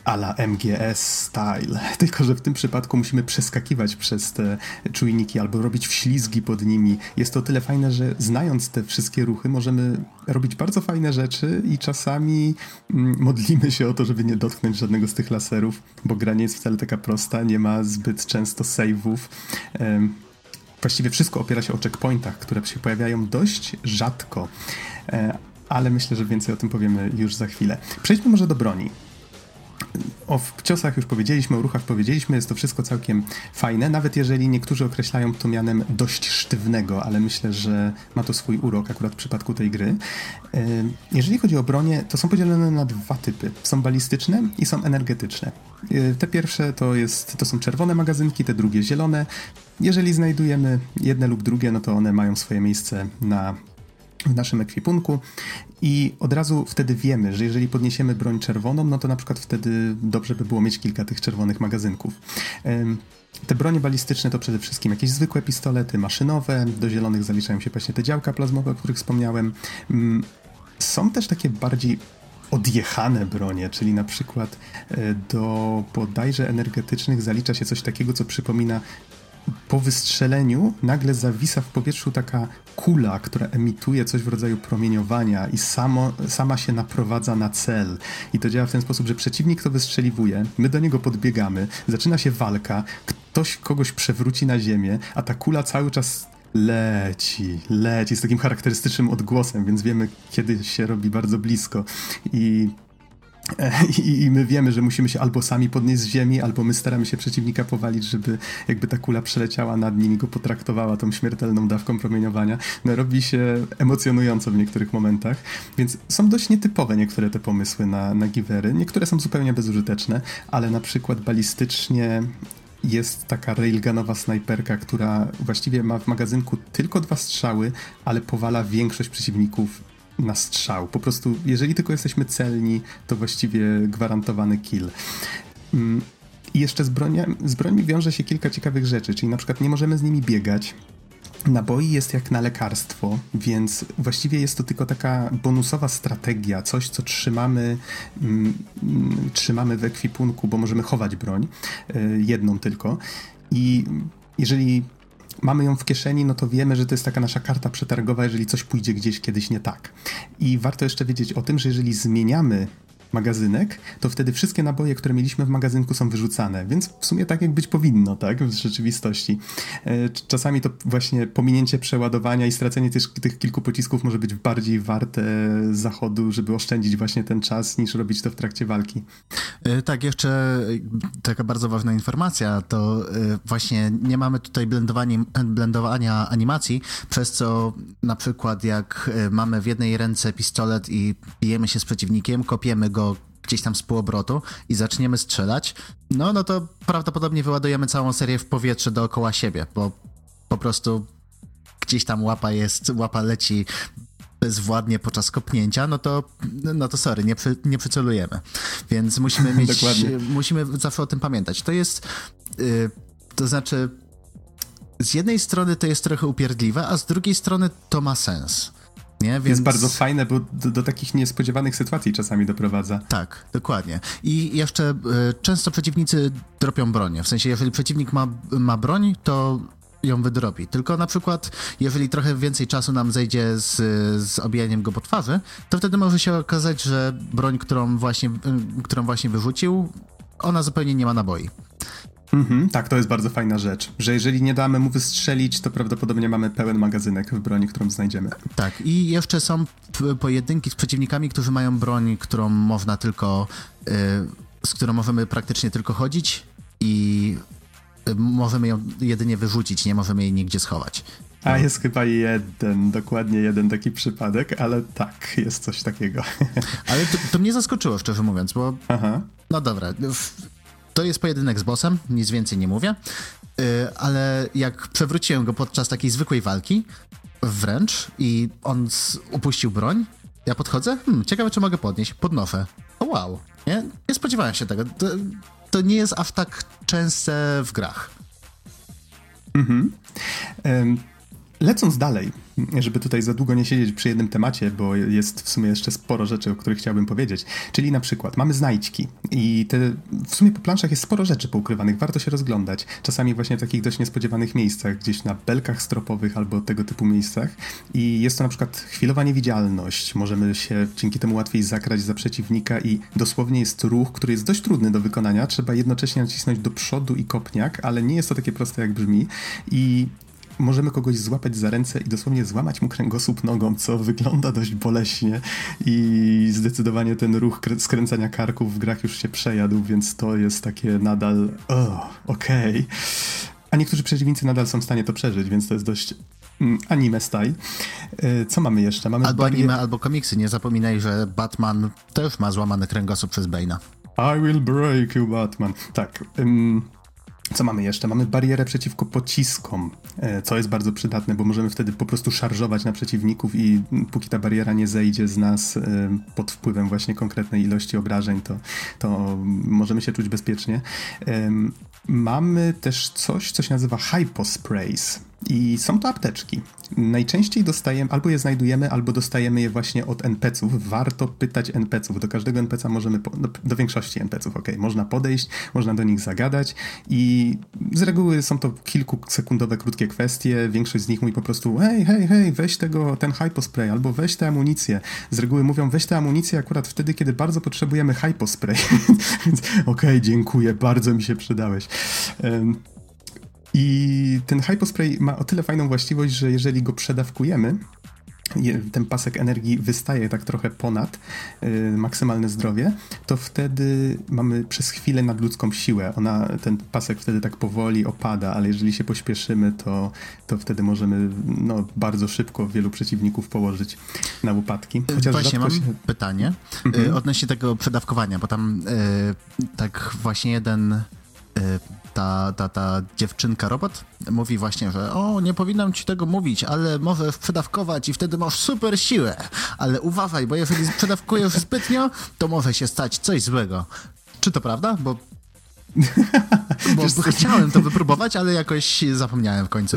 A la M G S style, tylko że w tym przypadku musimy przeskakiwać przez te czujniki albo robić wślizgi pod nimi. Jest to o tyle fajne, że znając te wszystkie ruchy możemy robić bardzo fajne rzeczy i czasami modlimy się o to, żeby nie dotknąć żadnego z tych laserów, bo gra nie jest wcale taka prosta, nie ma zbyt często save'ów. Właściwie wszystko opiera się o checkpointach, które się pojawiają dość rzadko, ale myślę, że więcej o tym powiemy już za chwilę. Przejdźmy może do broni. O ciosach już powiedzieliśmy, o ruchach powiedzieliśmy, jest to wszystko całkiem fajne, nawet jeżeli niektórzy określają to mianem dość sztywnego, ale myślę, że ma to swój urok akurat w przypadku tej gry. Jeżeli chodzi o bronie, to są podzielone na dwa typy. Są balistyczne i są energetyczne. Te pierwsze to, jest, to są czerwone magazynki, te drugie zielone. Jeżeli znajdujemy jedne lub drugie, no to one mają swoje miejsce na... w naszym ekwipunku i od razu wtedy wiemy, że jeżeli podniesiemy broń czerwoną, no to na przykład wtedy dobrze by było mieć kilka tych czerwonych magazynków. Te bronie balistyczne to przede wszystkim jakieś zwykłe pistolety maszynowe, do zielonych zaliczają się właśnie te działka plazmowe, o których wspomniałem. Są też takie bardziej odjechane bronie, czyli na przykład do bodajże energetycznych zalicza się coś takiego, co przypomina po wystrzeleniu nagle zawisa w powietrzu taka kula, która emituje coś w rodzaju promieniowania i samo, sama się naprowadza na cel. I to działa w ten sposób, że przeciwnik to wystrzeliwuje, my do niego podbiegamy, zaczyna się walka, ktoś kogoś przewróci na ziemię, a ta kula cały czas leci, leci z takim charakterystycznym odgłosem, więc wiemy, kiedy się robi bardzo blisko. I... I, I my wiemy, że musimy się albo sami podnieść z ziemi, albo my staramy się przeciwnika powalić, żeby jakby ta kula przeleciała nad nim i go potraktowała tą śmiertelną dawką promieniowania. No, robi się emocjonująco w niektórych momentach, więc są dość nietypowe niektóre te pomysły na, na givery. Niektóre są zupełnie bezużyteczne, ale na przykład balistycznie jest taka railgunowa snajperka, która właściwie ma w magazynku tylko dwa strzały, ale powala większość przeciwników na strzał. Po prostu, jeżeli tylko jesteśmy celni, to właściwie gwarantowany kill. Mm. I jeszcze z, bronia, z brońmi wiąże się kilka ciekawych rzeczy, czyli na przykład nie możemy z nimi biegać. Naboi jest jak na lekarstwo, więc właściwie jest to tylko taka bonusowa strategia, coś, co trzymamy, mm, trzymamy w ekwipunku, bo możemy chować broń, yy, jedną tylko. I jeżeli mamy ją w kieszeni, no to wiemy, że to jest taka nasza karta przetargowa, jeżeli coś pójdzie gdzieś kiedyś nie tak. I warto jeszcze wiedzieć o tym, że jeżeli zmieniamy magazynek, to wtedy wszystkie naboje, które mieliśmy w magazynku, są wyrzucane, więc w sumie tak jak być powinno, tak, w rzeczywistości. Czasami to właśnie pominięcie przeładowania i stracenie tych, tych kilku pocisków może być bardziej warte zachodu, żeby oszczędzić właśnie ten czas, niż robić to w trakcie walki. Tak, jeszcze taka bardzo ważna informacja, to właśnie nie mamy tutaj blendowania animacji, przez co na przykład jak mamy w jednej ręce pistolet i bijemy się z przeciwnikiem, kopiemy go gdzieś tam z półobrotu i zaczniemy strzelać, no, no to prawdopodobnie wyładujemy całą serię w powietrze dookoła siebie, bo po prostu gdzieś tam łapa jest, łapa leci bezwładnie podczas kopnięcia, no to, no to sorry, nie, przy, nie przycelujemy. Więc musimy mieć, musimy zawsze o tym pamiętać. To jest, yy, to znaczy z jednej strony to jest trochę upierdliwe, a z drugiej strony to ma sens. Nie, więc... Jest bardzo fajne, bo do, do takich niespodziewanych sytuacji czasami doprowadza. Tak, dokładnie. I jeszcze y, często przeciwnicy dropią broń. W sensie, jeżeli przeciwnik ma, ma broń, to ją wydropi. Tylko na przykład, jeżeli trochę więcej czasu nam zejdzie z, z obijaniem go po twarzy, to wtedy może się okazać, że broń, którą właśnie, y, którą właśnie wyrzucił, ona zupełnie nie ma naboi. Mm-hmm, tak, to jest bardzo fajna rzecz, że jeżeli nie damy mu wystrzelić, to prawdopodobnie mamy pełen magazynek w broni, którą znajdziemy. Tak, i jeszcze są pojedynki z przeciwnikami, którzy mają broń, którą można tylko, yy, z którą możemy praktycznie tylko chodzić i yy, możemy ją jedynie wyrzucić, nie możemy jej nigdzie schować. A jest chyba jeden, dokładnie jeden taki przypadek, ale tak, jest coś takiego. Ale to, to mnie zaskoczyło, szczerze mówiąc, bo Aha. no dobra... To jest pojedynek z bossem, nic więcej nie mówię, yy, ale jak przewróciłem go podczas takiej zwykłej walki wręcz i on upuścił broń, ja podchodzę, hmm, ciekawe czy mogę podnieść, podnoszę. O wow, nie, nie spodziewałem się tego, to, to nie jest aż tak częste w grach. Mhm. Um. Lecąc dalej, żeby tutaj za długo nie siedzieć przy jednym temacie, bo jest w sumie jeszcze sporo rzeczy, o których chciałbym powiedzieć, czyli na przykład mamy znajdźki i te, w sumie po planszach jest sporo rzeczy poukrywanych, warto się rozglądać, czasami właśnie w takich dość niespodziewanych miejscach, gdzieś na belkach stropowych albo tego typu miejscach i jest to na przykład chwilowa niewidzialność, możemy się dzięki temu łatwiej zakrać za przeciwnika i dosłownie jest ruch, który jest dość trudny do wykonania, trzeba jednocześnie nacisnąć do przodu i kopniak, ale nie jest to takie proste jak brzmi i... Możemy kogoś złapać za ręce i dosłownie złamać mu kręgosłup nogą, co wygląda dość boleśnie i zdecydowanie ten ruch kre- skręcania karków w grach już się przejadł, więc to jest takie nadal oh, okej. Okay. A niektórzy przeciwnicy nadal są w stanie to przeżyć, więc to jest dość mm, anime style. Yy, co mamy jeszcze? Mamy albo barier- anime, albo komiksy. Nie zapominaj, że Batman też ma złamany kręgosłup przez Bane'a. I will break you, Batman. Tak. Ym... Co mamy jeszcze? Mamy barierę przeciwko pociskom, co jest bardzo przydatne, bo możemy wtedy po prostu szarżować na przeciwników i póki ta bariera nie zejdzie z nas pod wpływem właśnie konkretnej ilości obrażeń, to, to możemy się czuć bezpiecznie. Mamy też coś, co się nazywa hyposprays i są to apteczki. Najczęściej dostajemy, albo je znajdujemy, albo dostajemy je właśnie od en pe ców. Warto pytać en pe ców. Do każdego en pe ca możemy, po, do, do większości en pe ców, okej, okay. Można podejść, można do nich zagadać i z reguły są to kilkusekundowe, krótkie kwestie. Większość z nich mówi po prostu hej, hej, hej, weź tego, ten hypospray, albo weź tę amunicję. Z reguły mówią weź tę amunicję akurat wtedy, kiedy bardzo potrzebujemy hypospray. Więc okej, okay, dziękuję, bardzo mi się przydałeś. Um, I ten hypospray ma o tyle fajną właściwość, że jeżeli go przedawkujemy, ten pasek energii wystaje tak trochę ponad yy, maksymalne zdrowie, to wtedy mamy przez chwilę nadludzką siłę. Ona, ten pasek wtedy tak powoli opada, ale jeżeli się pośpieszymy, to, to wtedy możemy no, bardzo szybko wielu przeciwników położyć na łopatki. Chociaż właśnie mam się... pytanie mhm. yy, odnośnie tego przedawkowania, bo tam yy, tak właśnie jeden... Yy... Ta, ta, ta dziewczynka robot mówi właśnie, że o, nie powinnam ci tego mówić, ale możesz przedawkować i wtedy masz super siłę, ale uważaj, bo jeżeli przedawkujesz zbytnio, to może się stać coś złego. Czy to prawda? Bo Bo chciałem to wypróbować, ale jakoś zapomniałem w końcu.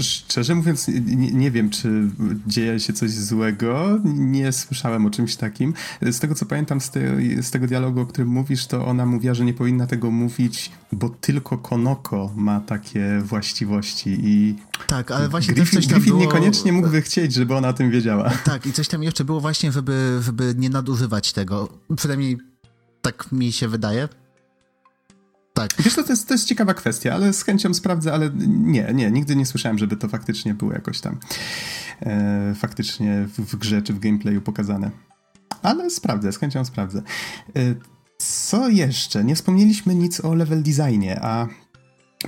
Szczerze mówiąc, nie, nie wiem, czy dzieje się coś złego. Nie słyszałem o czymś takim. Z tego, co pamiętam z, te, z tego dialogu, o którym mówisz, to ona mówiła, że nie powinna tego mówić, bo tylko Konoko ma takie właściwości i tak, ale właśnie Griffin, coś tam Griffin było... niekoniecznie mógłby chcieć, żeby ona o tym wiedziała. Tak, i coś tam jeszcze było właśnie, żeby, żeby nie nadużywać tego. Przynajmniej tak mi się wydaje. Tak. Wiesz, to, to, jest, to jest ciekawa kwestia, ale z chęcią sprawdzę, ale nie, nie, nigdy nie słyszałem, żeby to faktycznie było jakoś tam e, faktycznie w, w grze czy w gameplayu pokazane. Ale sprawdzę, z chęcią sprawdzę. E, co jeszcze? Nie wspomnieliśmy nic o level designie, a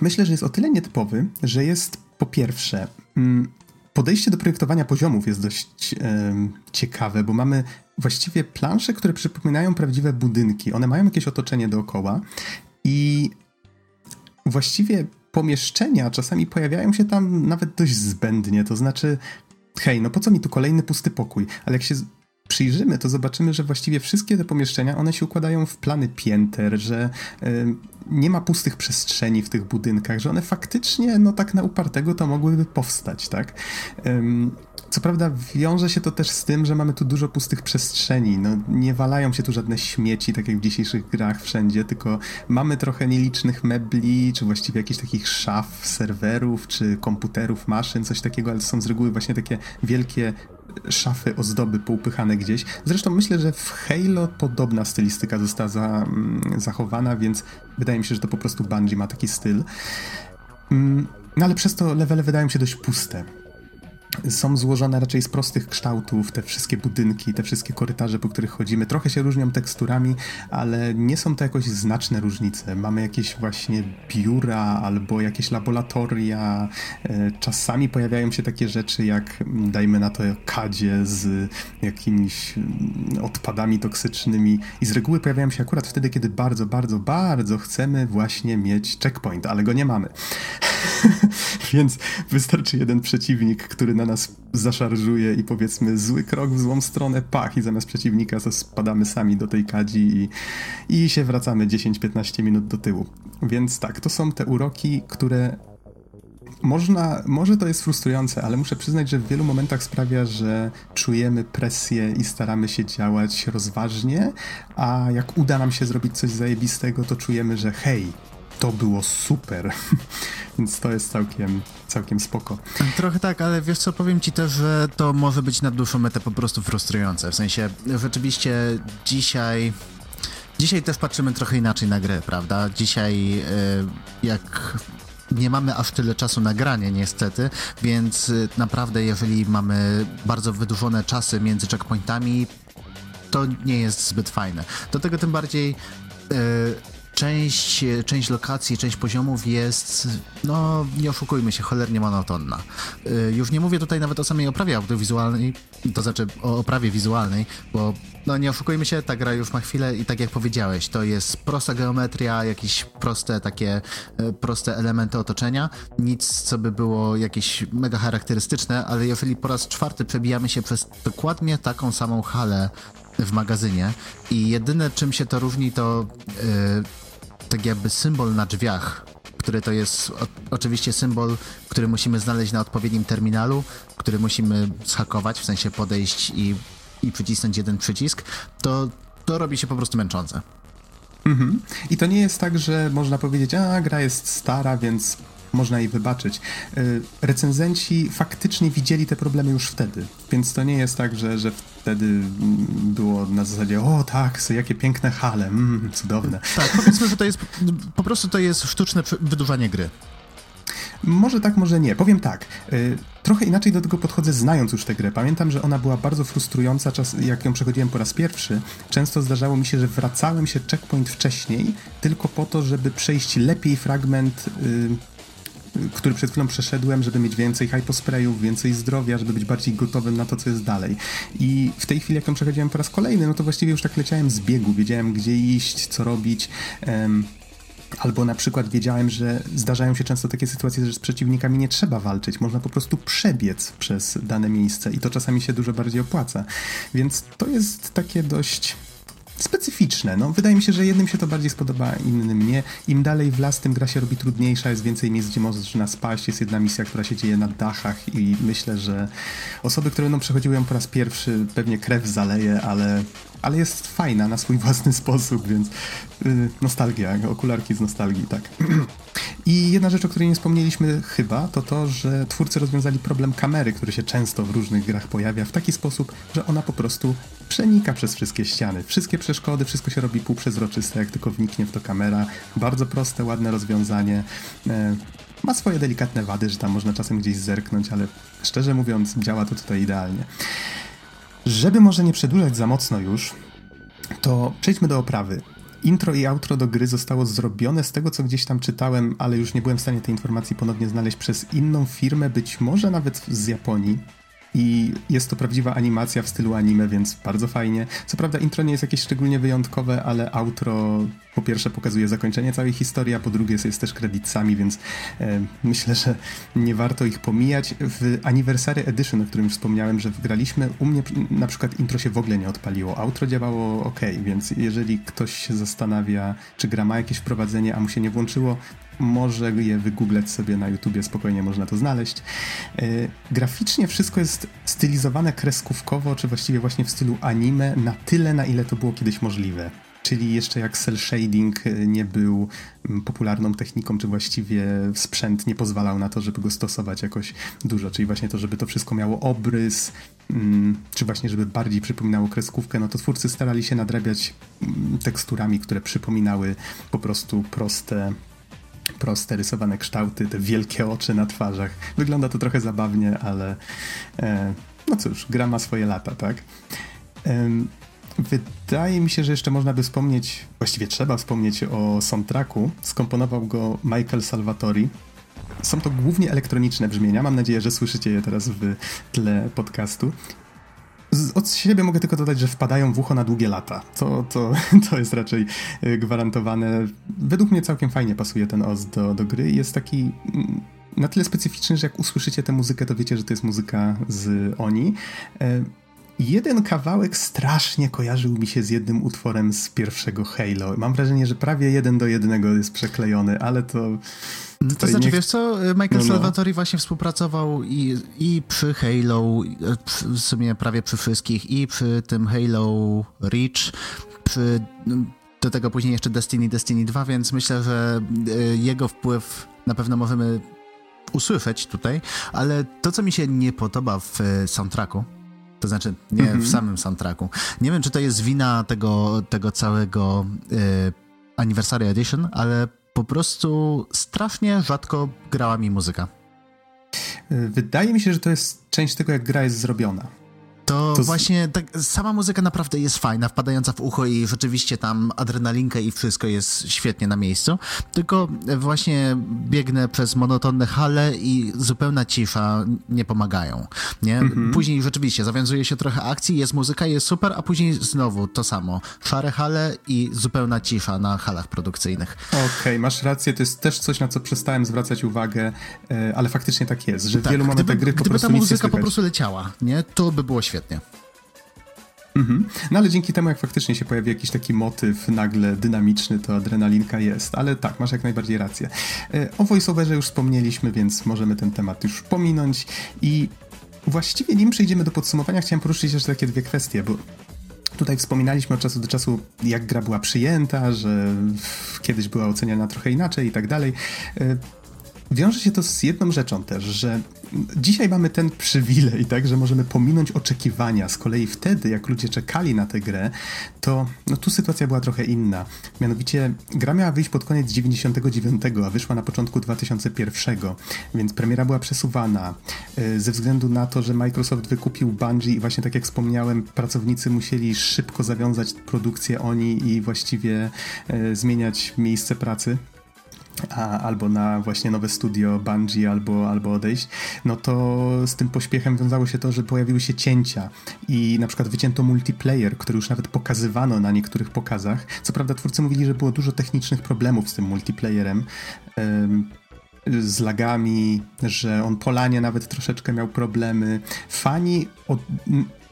myślę, że jest o tyle nietypowy, że jest po pierwsze podejście do projektowania poziomów jest dość e, ciekawe, bo mamy właściwie plansze, które przypominają prawdziwe budynki. One mają jakieś otoczenie dookoła. I właściwie pomieszczenia czasami pojawiają się tam nawet dość zbędnie, to znaczy hej, no po co mi tu kolejny pusty pokój? Ale jak się przyjrzymy, to zobaczymy, że właściwie wszystkie te pomieszczenia, one się układają w plany pięter, że y, nie ma pustych przestrzeni w tych budynkach, że one faktycznie, no tak na upartego to mogłyby powstać, tak? Ym, co prawda wiąże się to też z tym, że mamy tu dużo pustych przestrzeni, no nie walają się tu żadne śmieci, tak jak w dzisiejszych grach wszędzie, tylko mamy trochę nielicznych mebli, czy właściwie jakichś takich szaf, serwerów, czy komputerów, maszyn, coś takiego, ale to są z reguły właśnie takie wielkie szafy, ozdoby poupychane gdzieś. Zresztą myślę, że w Halo podobna stylistyka została za, mm, zachowana, więc wydaje mi się, że to po prostu Bungie ma taki styl. Mm, no ale przez to levele wydają się dość puste. Są złożone raczej z prostych kształtów, te wszystkie budynki, te wszystkie korytarze, po których chodzimy. Trochę się różnią teksturami, ale nie są to jakoś znaczne różnice. Mamy jakieś właśnie biura albo jakieś laboratoria. Czasami pojawiają się takie rzeczy jak, dajmy na to, kadzie z jakimiś odpadami toksycznymi i z reguły pojawiają się akurat wtedy, kiedy bardzo, bardzo, bardzo chcemy właśnie mieć checkpoint, ale go nie mamy. Więc wystarczy jeden przeciwnik, który na nas zaszarżuje i powiedzmy zły krok w złą stronę, pach, i zamiast przeciwnika spadamy sami do tej kadzi i, i się wracamy dziesięć piętnaście minut do tyłu. Więc tak, to są te uroki, które można, może to jest frustrujące, ale muszę przyznać, że w wielu momentach sprawia, że czujemy presję i staramy się działać rozważnie, a jak uda nam się zrobić coś zajebistego, to czujemy, że hej, to było super, więc to jest całkiem, całkiem spoko. Trochę tak, ale wiesz co, powiem ci też, że to może być na dłuższą metę po prostu frustrujące, w sensie rzeczywiście dzisiaj, dzisiaj też patrzymy trochę inaczej na grę, prawda? Dzisiaj jak nie mamy aż tyle czasu na granie niestety, więc naprawdę jeżeli mamy bardzo wydłużone czasy między checkpointami, to nie jest zbyt fajne. Do tego tym bardziej... Część, część lokacji, część poziomów jest, no nie oszukujmy się, cholernie monotonna. Już nie mówię tutaj nawet o samej oprawie audiowizualnej, to znaczy o oprawie wizualnej, bo no nie oszukujmy się, ta gra już ma chwilę i tak jak powiedziałeś, to jest prosta geometria, jakieś proste takie, proste elementy otoczenia, nic co by było jakieś mega charakterystyczne, ale jeżeli po raz czwarty przebijamy się przez dokładnie taką samą halę w magazynie i jedyne czym się to różni to yy, tak jakby symbol na drzwiach, który to jest o, oczywiście symbol, który musimy znaleźć na odpowiednim terminalu, który musimy zhakować, w sensie podejść i, i przycisnąć jeden przycisk, to, to robi się po prostu męczące. Mhm. I to nie jest tak, że można powiedzieć, a gra jest stara, więc można jej wybaczyć. Yy, recenzenci faktycznie widzieli te problemy już wtedy, więc to nie jest tak, że, że wtedy było na zasadzie o tak, so, jakie piękne hale, mm, cudowne. Tak, powiedzmy, że to jest po prostu to jest sztuczne wydłużanie gry. Może tak, może nie. Powiem tak, yy, trochę inaczej do tego podchodzę, znając już tę grę. Pamiętam, że ona była bardzo frustrująca, czas, jak ją przechodziłem po raz pierwszy. Często zdarzało mi się, że wracałem się checkpoint wcześniej, tylko po to, żeby przejść lepiej fragment... Yy, który przed chwilą przeszedłem, żeby mieć więcej hyposprayów, więcej zdrowia, żeby być bardziej gotowym na to, co jest dalej. I w tej chwili, jak ją przechodziłem po raz kolejny, no to właściwie już tak leciałem z biegu, wiedziałem, gdzie iść, co robić. Um, albo na przykład wiedziałem, że zdarzają się często takie sytuacje, że z przeciwnikami nie trzeba walczyć, można po prostu przebiec przez dane miejsce i to czasami się dużo bardziej opłaca. Więc to jest takie dość... specyficzne. No, wydaje mi się, że jednym się to bardziej spodoba, innym nie. Im dalej w las, tym gra się robi trudniejsza, jest więcej miejsc, gdzie można spaść, jest jedna misja, która się dzieje na dachach i myślę, że osoby, które będą przechodziły ją po raz pierwszy, pewnie krew zaleje, ale, ale jest fajna na swój własny sposób, więc yy, nostalgia, okularki z nostalgii, tak. I jedna rzecz, o której nie wspomnieliśmy chyba, to to, że twórcy rozwiązali problem kamery, który się często w różnych grach pojawia, w taki sposób, że ona po prostu przenika przez wszystkie ściany, wszystkie przeszkody, wszystko się robi półprzezroczyste, jak tylko wniknie w to kamera. Bardzo proste, ładne rozwiązanie. E, ma swoje delikatne wady, że tam można czasem gdzieś zerknąć, ale szczerze mówiąc działa to tutaj idealnie. Żeby może nie przedłużać za mocno już, to przejdźmy do oprawy. Intro i outro do gry zostało zrobione z tego, co gdzieś tam czytałem, ale już nie byłem w stanie tej informacji ponownie znaleźć, przez inną firmę, być może nawet z Japonii. I jest to prawdziwa animacja w stylu anime, więc bardzo fajnie. Co prawda intro nie jest jakieś szczególnie wyjątkowe, ale outro po pierwsze pokazuje zakończenie całej historii, a po drugie jest też kredytami, więc e, myślę, że nie warto ich pomijać. W Anniversary Edition, o którym już wspomniałem, że wgraliśmy, u mnie na przykład intro się w ogóle nie odpaliło, outro działało ok, więc jeżeli ktoś się zastanawia, czy gra ma jakieś wprowadzenie, a mu się nie włączyło, może je wygooglać sobie na YouTubie, spokojnie można to znaleźć. Yy, graficznie wszystko jest stylizowane kreskówkowo, czy właściwie właśnie w stylu anime, na tyle, na ile to było kiedyś możliwe. Czyli jeszcze jak cel shading nie był popularną techniką, czy właściwie sprzęt nie pozwalał na to, żeby go stosować jakoś dużo. Czyli właśnie to, żeby to wszystko miało obrys, czy właśnie żeby bardziej przypominało kreskówkę, no to twórcy starali się nadrabiać teksturami, które przypominały po prostu proste... proste, rysowane kształty, te wielkie oczy na twarzach. Wygląda to trochę zabawnie, ale e, no cóż, gra ma swoje lata, tak? E, wydaje mi się, że jeszcze można by wspomnieć, właściwie trzeba wspomnieć o soundtracku. Skomponował go Michael Salvatori. Są to głównie elektroniczne brzmienia. Mam nadzieję, że słyszycie je teraz w tle podcastu. Od siebie mogę tylko dodać, że wpadają w ucho na długie lata. To, to, to jest raczej gwarantowane. Według mnie całkiem fajnie pasuje ten O S do, do gry. Jest taki na tyle specyficzny, że jak usłyszycie tę muzykę, to wiecie, że to jest muzyka z Oni. Jeden kawałek strasznie kojarzył mi się z jednym utworem z pierwszego Halo. Mam wrażenie, że prawie jeden do jednego jest przeklejony, ale to... No to znaczy, nie... wiesz co, Michael no, Salvatori no. właśnie współpracował i, i przy Halo, w sumie prawie przy wszystkich, i przy tym Halo Reach, przy, do tego później jeszcze Destiny, Destiny dwa, więc myślę, że jego wpływ na pewno możemy usłyszeć tutaj, ale to, co mi się nie podoba w soundtracku, to znaczy nie mm-hmm. w samym soundtracku, nie wiem, czy to jest wina tego, tego całego y, Anniversary Edition, ale po prostu strasznie rzadko grała mi muzyka. Wydaje mi się, że to jest część tego, jak gra jest zrobiona. To, to właśnie tak, sama muzyka naprawdę jest fajna, wpadająca w ucho i rzeczywiście tam adrenalinkę i wszystko jest świetnie na miejscu, tylko właśnie biegnę przez monotonne hale i zupełna cisza nie pomagają, nie? Mm-hmm. Później rzeczywiście zawiązuje się trochę akcji, jest muzyka, jest super, a później znowu to samo. Szare hale i zupełna cisza na halach produkcyjnych. Okej, okay, masz rację, to jest też coś, na co przestałem zwracać uwagę, ale faktycznie tak jest, że w tak, wielu momentach gry po prostu nic nie słychać. Gdyby ta muzyka po prostu leciała, nie? To by było świetne. Mhm. No ale dzięki temu, jak faktycznie się pojawi jakiś taki motyw nagle dynamiczny, to adrenalinka jest, ale tak, masz jak najbardziej rację. O voice-overze już wspomnieliśmy, więc możemy ten temat już pominąć i właściwie nim przejdziemy do podsumowania, chciałem poruszyć jeszcze takie dwie kwestie, bo tutaj wspominaliśmy od czasu do czasu, jak gra była przyjęta, że kiedyś była oceniana trochę inaczej i tak dalej. Wiąże się to z jedną rzeczą też, że dzisiaj mamy ten przywilej, tak, że możemy pominąć oczekiwania. Z kolei wtedy, jak ludzie czekali na tę grę, to no, tu sytuacja była trochę inna. Mianowicie gra miała wyjść pod koniec dziewięćdziesiątego dziewiątego, a wyszła na początku dwa tysiące pierwszego, więc premiera była przesuwana. Ze względu na to, że Microsoft wykupił Bungie i właśnie tak jak wspomniałem, pracownicy musieli szybko zawiązać produkcję Oni i właściwie e, zmieniać miejsce pracy. A, albo na właśnie nowe studio Bungie, albo, albo odejść, no to z tym pośpiechem wiązało się to, że pojawiły się cięcia i na przykład wycięto multiplayer, który już nawet pokazywano na niektórych pokazach. Co prawda twórcy mówili, że było dużo technicznych problemów z tym multiplayerem, um, z lagami, że on po lanie nawet troszeczkę miał problemy. Fani od...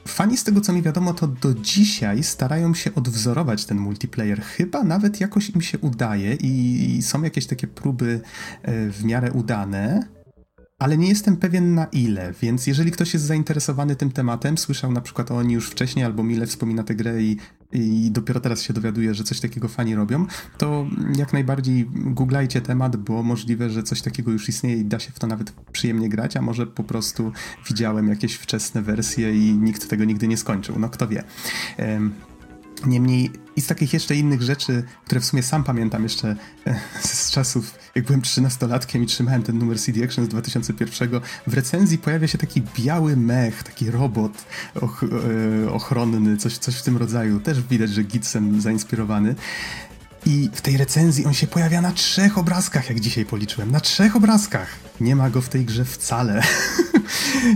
Fani, z tego co mi wiadomo, to do dzisiaj starają się odwzorować ten multiplayer. Chyba nawet jakoś im się udaje i są jakieś takie próby w miarę udane, ale nie jestem pewien na ile, więc jeżeli ktoś jest zainteresowany tym tematem, słyszał na przykład o Oni już wcześniej albo mile wspomina tę grę i, i dopiero teraz się dowiaduje, że coś takiego fani robią, to jak najbardziej googlajcie temat, bo możliwe, że coś takiego już istnieje i da się w to nawet przyjemnie grać, a może po prostu widziałem jakieś wczesne wersje i nikt tego nigdy nie skończył, no kto wie. Um, Niemniej i z takich jeszcze innych rzeczy, które w sumie sam pamiętam jeszcze z czasów, jak byłem trzynastolatkiem i trzymałem ten numer C D Action z dwa tysiące pierwszego, w recenzji pojawia się taki biały mech, taki robot och- ochronny, coś, coś w tym rodzaju. Też widać, że Gitsem zainspirowany. I w tej recenzji on się pojawia na trzech obrazkach, jak dzisiaj policzyłem. Na trzech obrazkach! Nie ma go w tej grze wcale.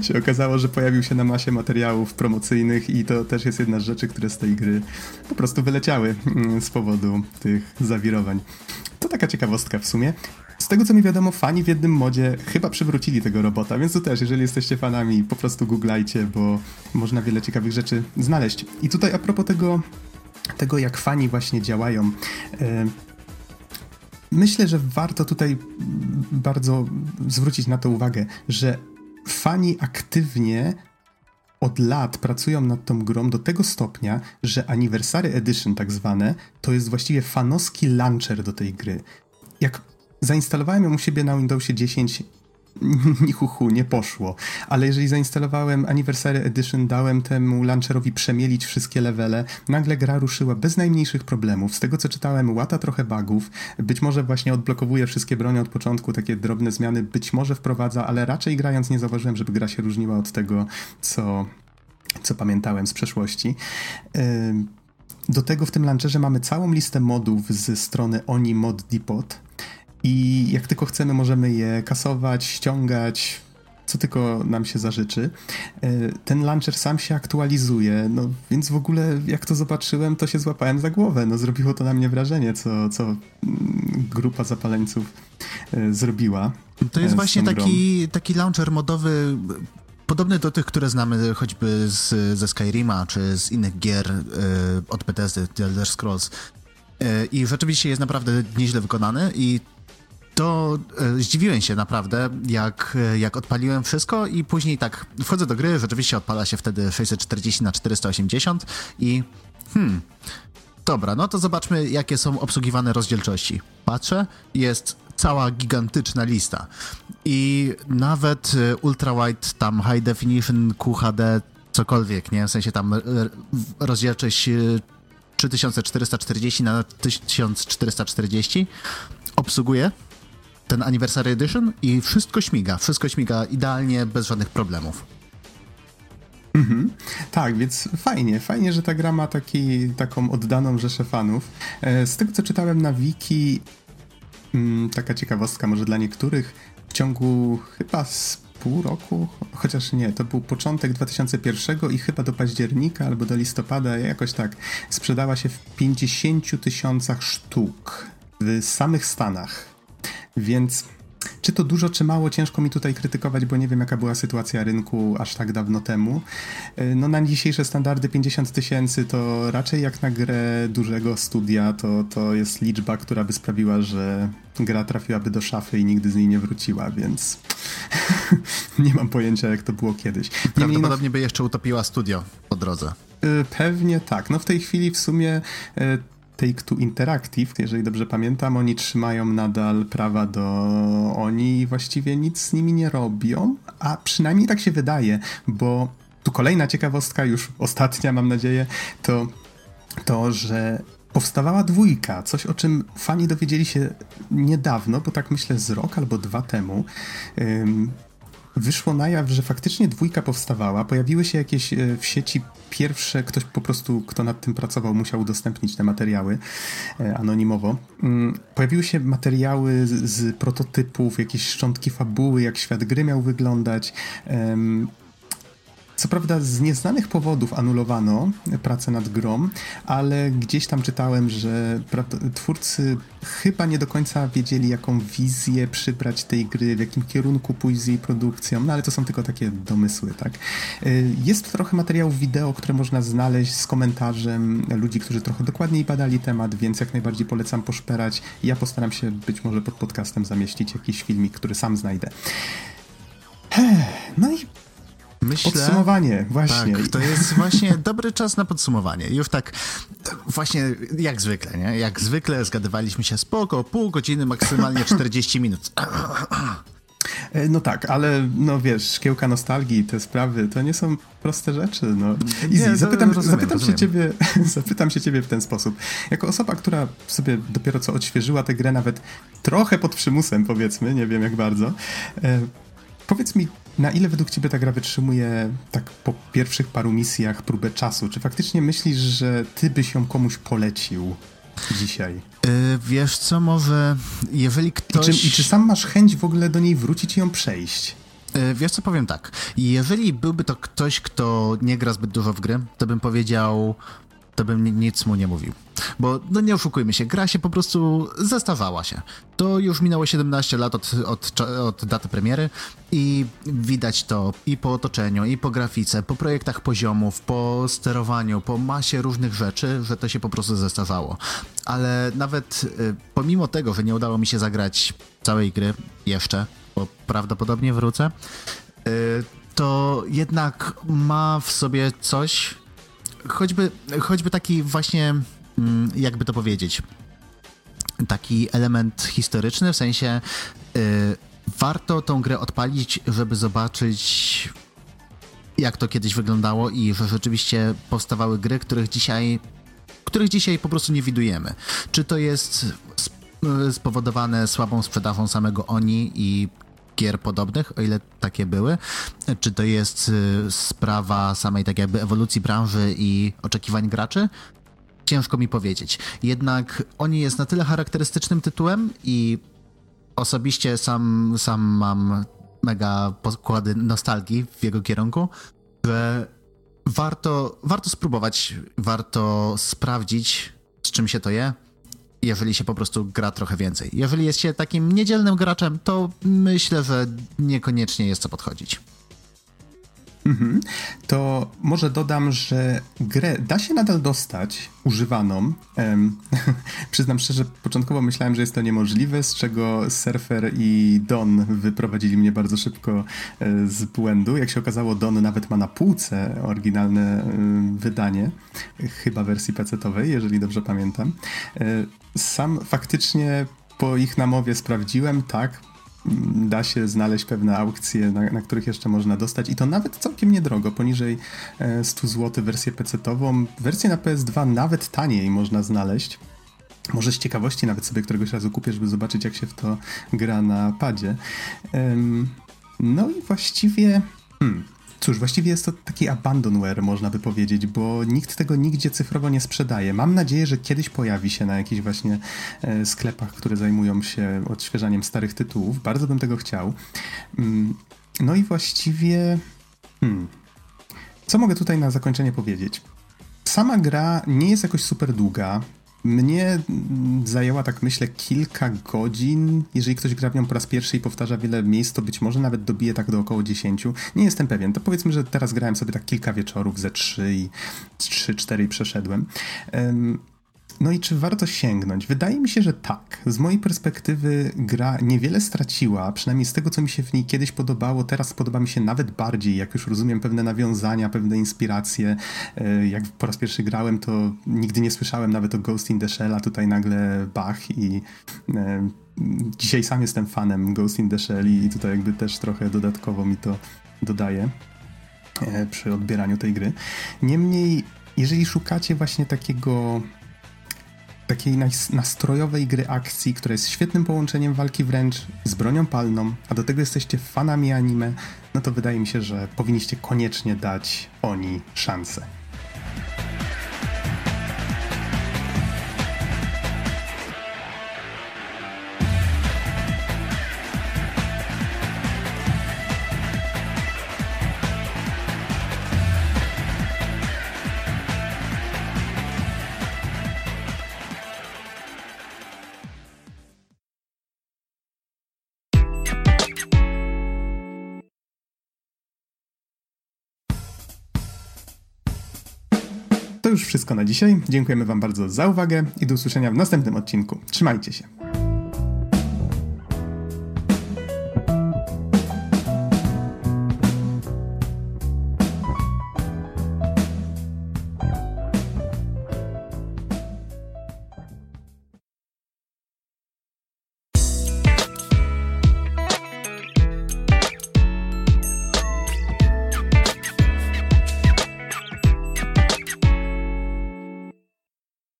Się okazało, że pojawił się na masie materiałów promocyjnych i to też jest jedna z rzeczy, które z tej gry po prostu wyleciały z powodu tych zawirowań. To taka ciekawostka w sumie. Z tego co mi wiadomo, fani w jednym modzie chyba przywrócili tego robota, więc to też, jeżeli jesteście fanami, po prostu googlajcie, bo można wiele ciekawych rzeczy znaleźć. I tutaj a propos tego... tego, jak fani właśnie działają. Myślę, że warto tutaj bardzo zwrócić na to uwagę, że fani aktywnie od lat pracują nad tą grą do tego stopnia, że Anniversary Edition tak zwane to jest właściwie fanowski launcher do tej gry. Jak zainstalowałem ją u siebie na Windowsie dziesięć, ni hu hu, nie poszło. Ale jeżeli zainstalowałem Anniversary Edition, dałem temu launcherowi przemielić wszystkie levele, nagle gra ruszyła bez najmniejszych problemów. Z tego co czytałem, łata trochę bugów, być może właśnie odblokowuje wszystkie bronie od początku, takie drobne zmiany być może wprowadza, ale raczej grając nie zauważyłem, żeby gra się różniła od tego, co, co pamiętałem z przeszłości. Yy... Do tego w tym launcherze mamy całą listę modów ze strony Oni Mod Depot, i jak tylko chcemy, możemy je kasować, ściągać, co tylko nam się zażyczy. Ten launcher sam się aktualizuje, no więc w ogóle jak to zobaczyłem, to się złapałem za głowę. No zrobiło to na mnie wrażenie, co, co grupa zapaleńców zrobiła. To jest właśnie taki, taki launcher modowy, podobny do tych, które znamy choćby z, ze Skyrima, czy z innych gier y, od Bethesdy, The Elder Scrolls. I rzeczywiście jest naprawdę nieźle wykonany i to e, zdziwiłem się naprawdę, jak, jak odpaliłem wszystko i później tak wchodzę do gry, rzeczywiście odpala się wtedy sześćset czterdzieści na czterysta osiemdziesiąt i hmm, dobra, no to zobaczmy, jakie są obsługiwane rozdzielczości. Patrzę, jest cała gigantyczna lista i nawet ultrawide, tam high definition, Q H D, cokolwiek, nie? W sensie tam rozdzielczość trzy tysiące czterysta czterdzieści na tysiąc czterysta czterdzieści obsługuje ten Anniversary Edition i wszystko śmiga, wszystko śmiga idealnie, bez żadnych problemów. Mhm. Tak, więc fajnie, fajnie, że ta gra ma taki, taką oddaną rzeszę fanów. Z tego co czytałem na wiki, taka ciekawostka może dla niektórych, w ciągu chyba pół roku, chociaż nie, to był początek dwa tysiące pierwszego i chyba do października albo do listopada, jakoś tak, sprzedała się w pięćdziesięciu tysiącach sztuk w samych Stanach, więc czy to dużo, czy mało, ciężko mi tutaj krytykować, bo nie wiem jaka była sytuacja rynku aż tak dawno temu. No na dzisiejsze standardy pięćdziesiąt tysięcy to raczej jak na grę dużego studia, to, to jest liczba, która by sprawiła, że gra trafiłaby do szafy i nigdy z niej nie wróciła, więc nie mam pojęcia jak to było kiedyś. Prawdopodobnie by jeszcze utopiła studio po drodze. Pewnie tak, no w tej chwili w sumie Take-Two Interactive, jeżeli dobrze pamiętam, oni trzymają nadal prawa do Oni i właściwie nic z nimi nie robią, a przynajmniej tak się wydaje, bo tu kolejna ciekawostka, już ostatnia mam nadzieję, to to, że powstawała dwójka, coś o czym fani dowiedzieli się niedawno, bo tak myślę z rok albo dwa temu. Ym, wyszło na jaw, że faktycznie dwójka powstawała, pojawiły się jakieś w sieci pierwsze, ktoś po prostu, kto nad tym pracował, musiał udostępnić te materiały anonimowo. Pojawiły się materiały z, z prototypów, jakieś szczątki fabuły, jak świat gry miał wyglądać. Co prawda z nieznanych powodów anulowano pracę nad grą, ale gdzieś tam czytałem, że twórcy chyba nie do końca wiedzieli, jaką wizję przybrać tej gry, w jakim kierunku pójść z jej produkcją, no ale to są tylko takie domysły, tak? Jest trochę materiałów wideo, które można znaleźć z komentarzem ludzi, którzy trochę dokładniej badali temat, więc jak najbardziej polecam poszperać. Ja postaram się być może pod podcastem zamieścić jakiś filmik, który sam znajdę. No i Myślę, podsumowanie, właśnie. Tak, to jest właśnie dobry czas na podsumowanie. Już tak właśnie jak zwykle, nie? Jak zwykle zgadywaliśmy się spoko, pół godziny, maksymalnie czterdzieści minut. No tak, ale no wiesz, szkiełka nostalgii, te sprawy, to nie są proste rzeczy, no. Izzy, nie, zapytam, rozumiem, zapytam, rozumiem. Się ciebie, zapytam się ciebie w ten sposób. Jako osoba, która sobie dopiero co odświeżyła tę grę, nawet trochę pod przymusem, powiedzmy, nie wiem jak bardzo, e, powiedz mi, na ile według ciebie ta gra wytrzymuje tak po pierwszych paru misjach próbę czasu? Czy faktycznie myślisz, że ty byś ją komuś polecił dzisiaj? Yy, wiesz co, może jeżeli ktoś... I czy, i czy sam masz chęć w ogóle do niej wrócić i ją przejść? Yy, wiesz co, powiem tak. Jeżeli byłby to ktoś, kto nie gra zbyt dużo w gry, to bym powiedział... to bym nic mu nie mówił. Bo no nie oszukujmy się, gra się po prostu zestarzała się. To już minęło siedemnaście lat od, od, od daty premiery i widać to i po otoczeniu, i po grafice, po projektach poziomów, po sterowaniu, po masie różnych rzeczy, że to się po prostu zestarzało. Ale nawet y, pomimo tego, że nie udało mi się zagrać całej gry jeszcze, bo prawdopodobnie wrócę, y, to jednak ma w sobie coś... Choćby, choćby taki właśnie, jakby to powiedzieć, taki element historyczny, w sensie yy, warto tą grę odpalić, żeby zobaczyć, jak to kiedyś wyglądało i że rzeczywiście powstawały gry, których dzisiaj, których dzisiaj po prostu nie widujemy. Czy to jest spowodowane słabą sprzedażą samego Oni i gier podobnych, o ile takie były. Czy to jest y, sprawa samej tak jakby ewolucji branży i oczekiwań graczy? Ciężko mi powiedzieć. Jednak Oni jest na tyle charakterystycznym tytułem i osobiście sam, sam mam mega pokłady nostalgii w jego kierunku, że warto, warto spróbować, warto sprawdzić, z czym się to je. Jeżeli się po prostu gra trochę więcej. Jeżeli jest się takim niedzielnym graczem, to myślę, że niekoniecznie jest co podchodzić. Mm-hmm. To może dodam, że grę da się nadal dostać używaną. Um, przyznam szczerze, początkowo myślałem, że jest to niemożliwe, z czego Surfer i Don wyprowadzili mnie bardzo szybko e, z błędu. Jak się okazało, Don nawet ma na półce oryginalne e, wydanie, chyba wersji pecetowej, jeżeli dobrze pamiętam. E, sam faktycznie po ich namowie sprawdziłem, tak, da się znaleźć pewne aukcje, na, na których jeszcze można dostać i to nawet całkiem niedrogo, poniżej sto złotych wersję pecetową. Wersję na P S dwa nawet taniej można znaleźć. Może z ciekawości nawet sobie któregoś razu kupię, żeby zobaczyć, jak się w to gra na padzie. Um, no i właściwie... Hmm. Cóż, właściwie jest to taki abandonware, można by powiedzieć, bo nikt tego nigdzie cyfrowo nie sprzedaje. Mam nadzieję, że kiedyś pojawi się na jakichś właśnie e, sklepach, które zajmują się odświeżaniem starych tytułów. Bardzo bym tego chciał. Mm, no i właściwie... Hmm, co mogę tutaj na zakończenie powiedzieć? Sama gra nie jest jakoś super długa. Mnie zajęła, tak myślę, kilka godzin. Jeżeli ktoś gra w nią po raz pierwszy i powtarza wiele miejsc, to być może nawet dobije tak do około dziesięciu. Nie jestem pewien. To powiedzmy, że teraz grałem sobie tak kilka wieczorów ze trzy i trzy cztery i przeszedłem. Um, no i czy warto sięgnąć? Wydaje mi się, że tak. Z mojej perspektywy gra niewiele straciła, przynajmniej z tego, co mi się w niej kiedyś podobało. Teraz podoba mi się nawet bardziej, jak już rozumiem pewne nawiązania, pewne inspiracje. Jak po raz pierwszy grałem, to nigdy nie słyszałem nawet o Ghost in the Shell, a tutaj nagle bach i... Dzisiaj sam jestem fanem Ghost in the Shell i tutaj jakby też trochę dodatkowo mi to dodaje przy odbieraniu tej gry. Niemniej, jeżeli szukacie właśnie takiego... takiej nastrojowej gry akcji, która jest świetnym połączeniem walki wręcz z bronią palną, a do tego jesteście fanami anime, no to wydaje mi się, że powinniście koniecznie dać Oni szansę. to już wszystko na dzisiaj. Dziękujemy wam bardzo za uwagę i do usłyszenia w następnym odcinku. Trzymajcie się.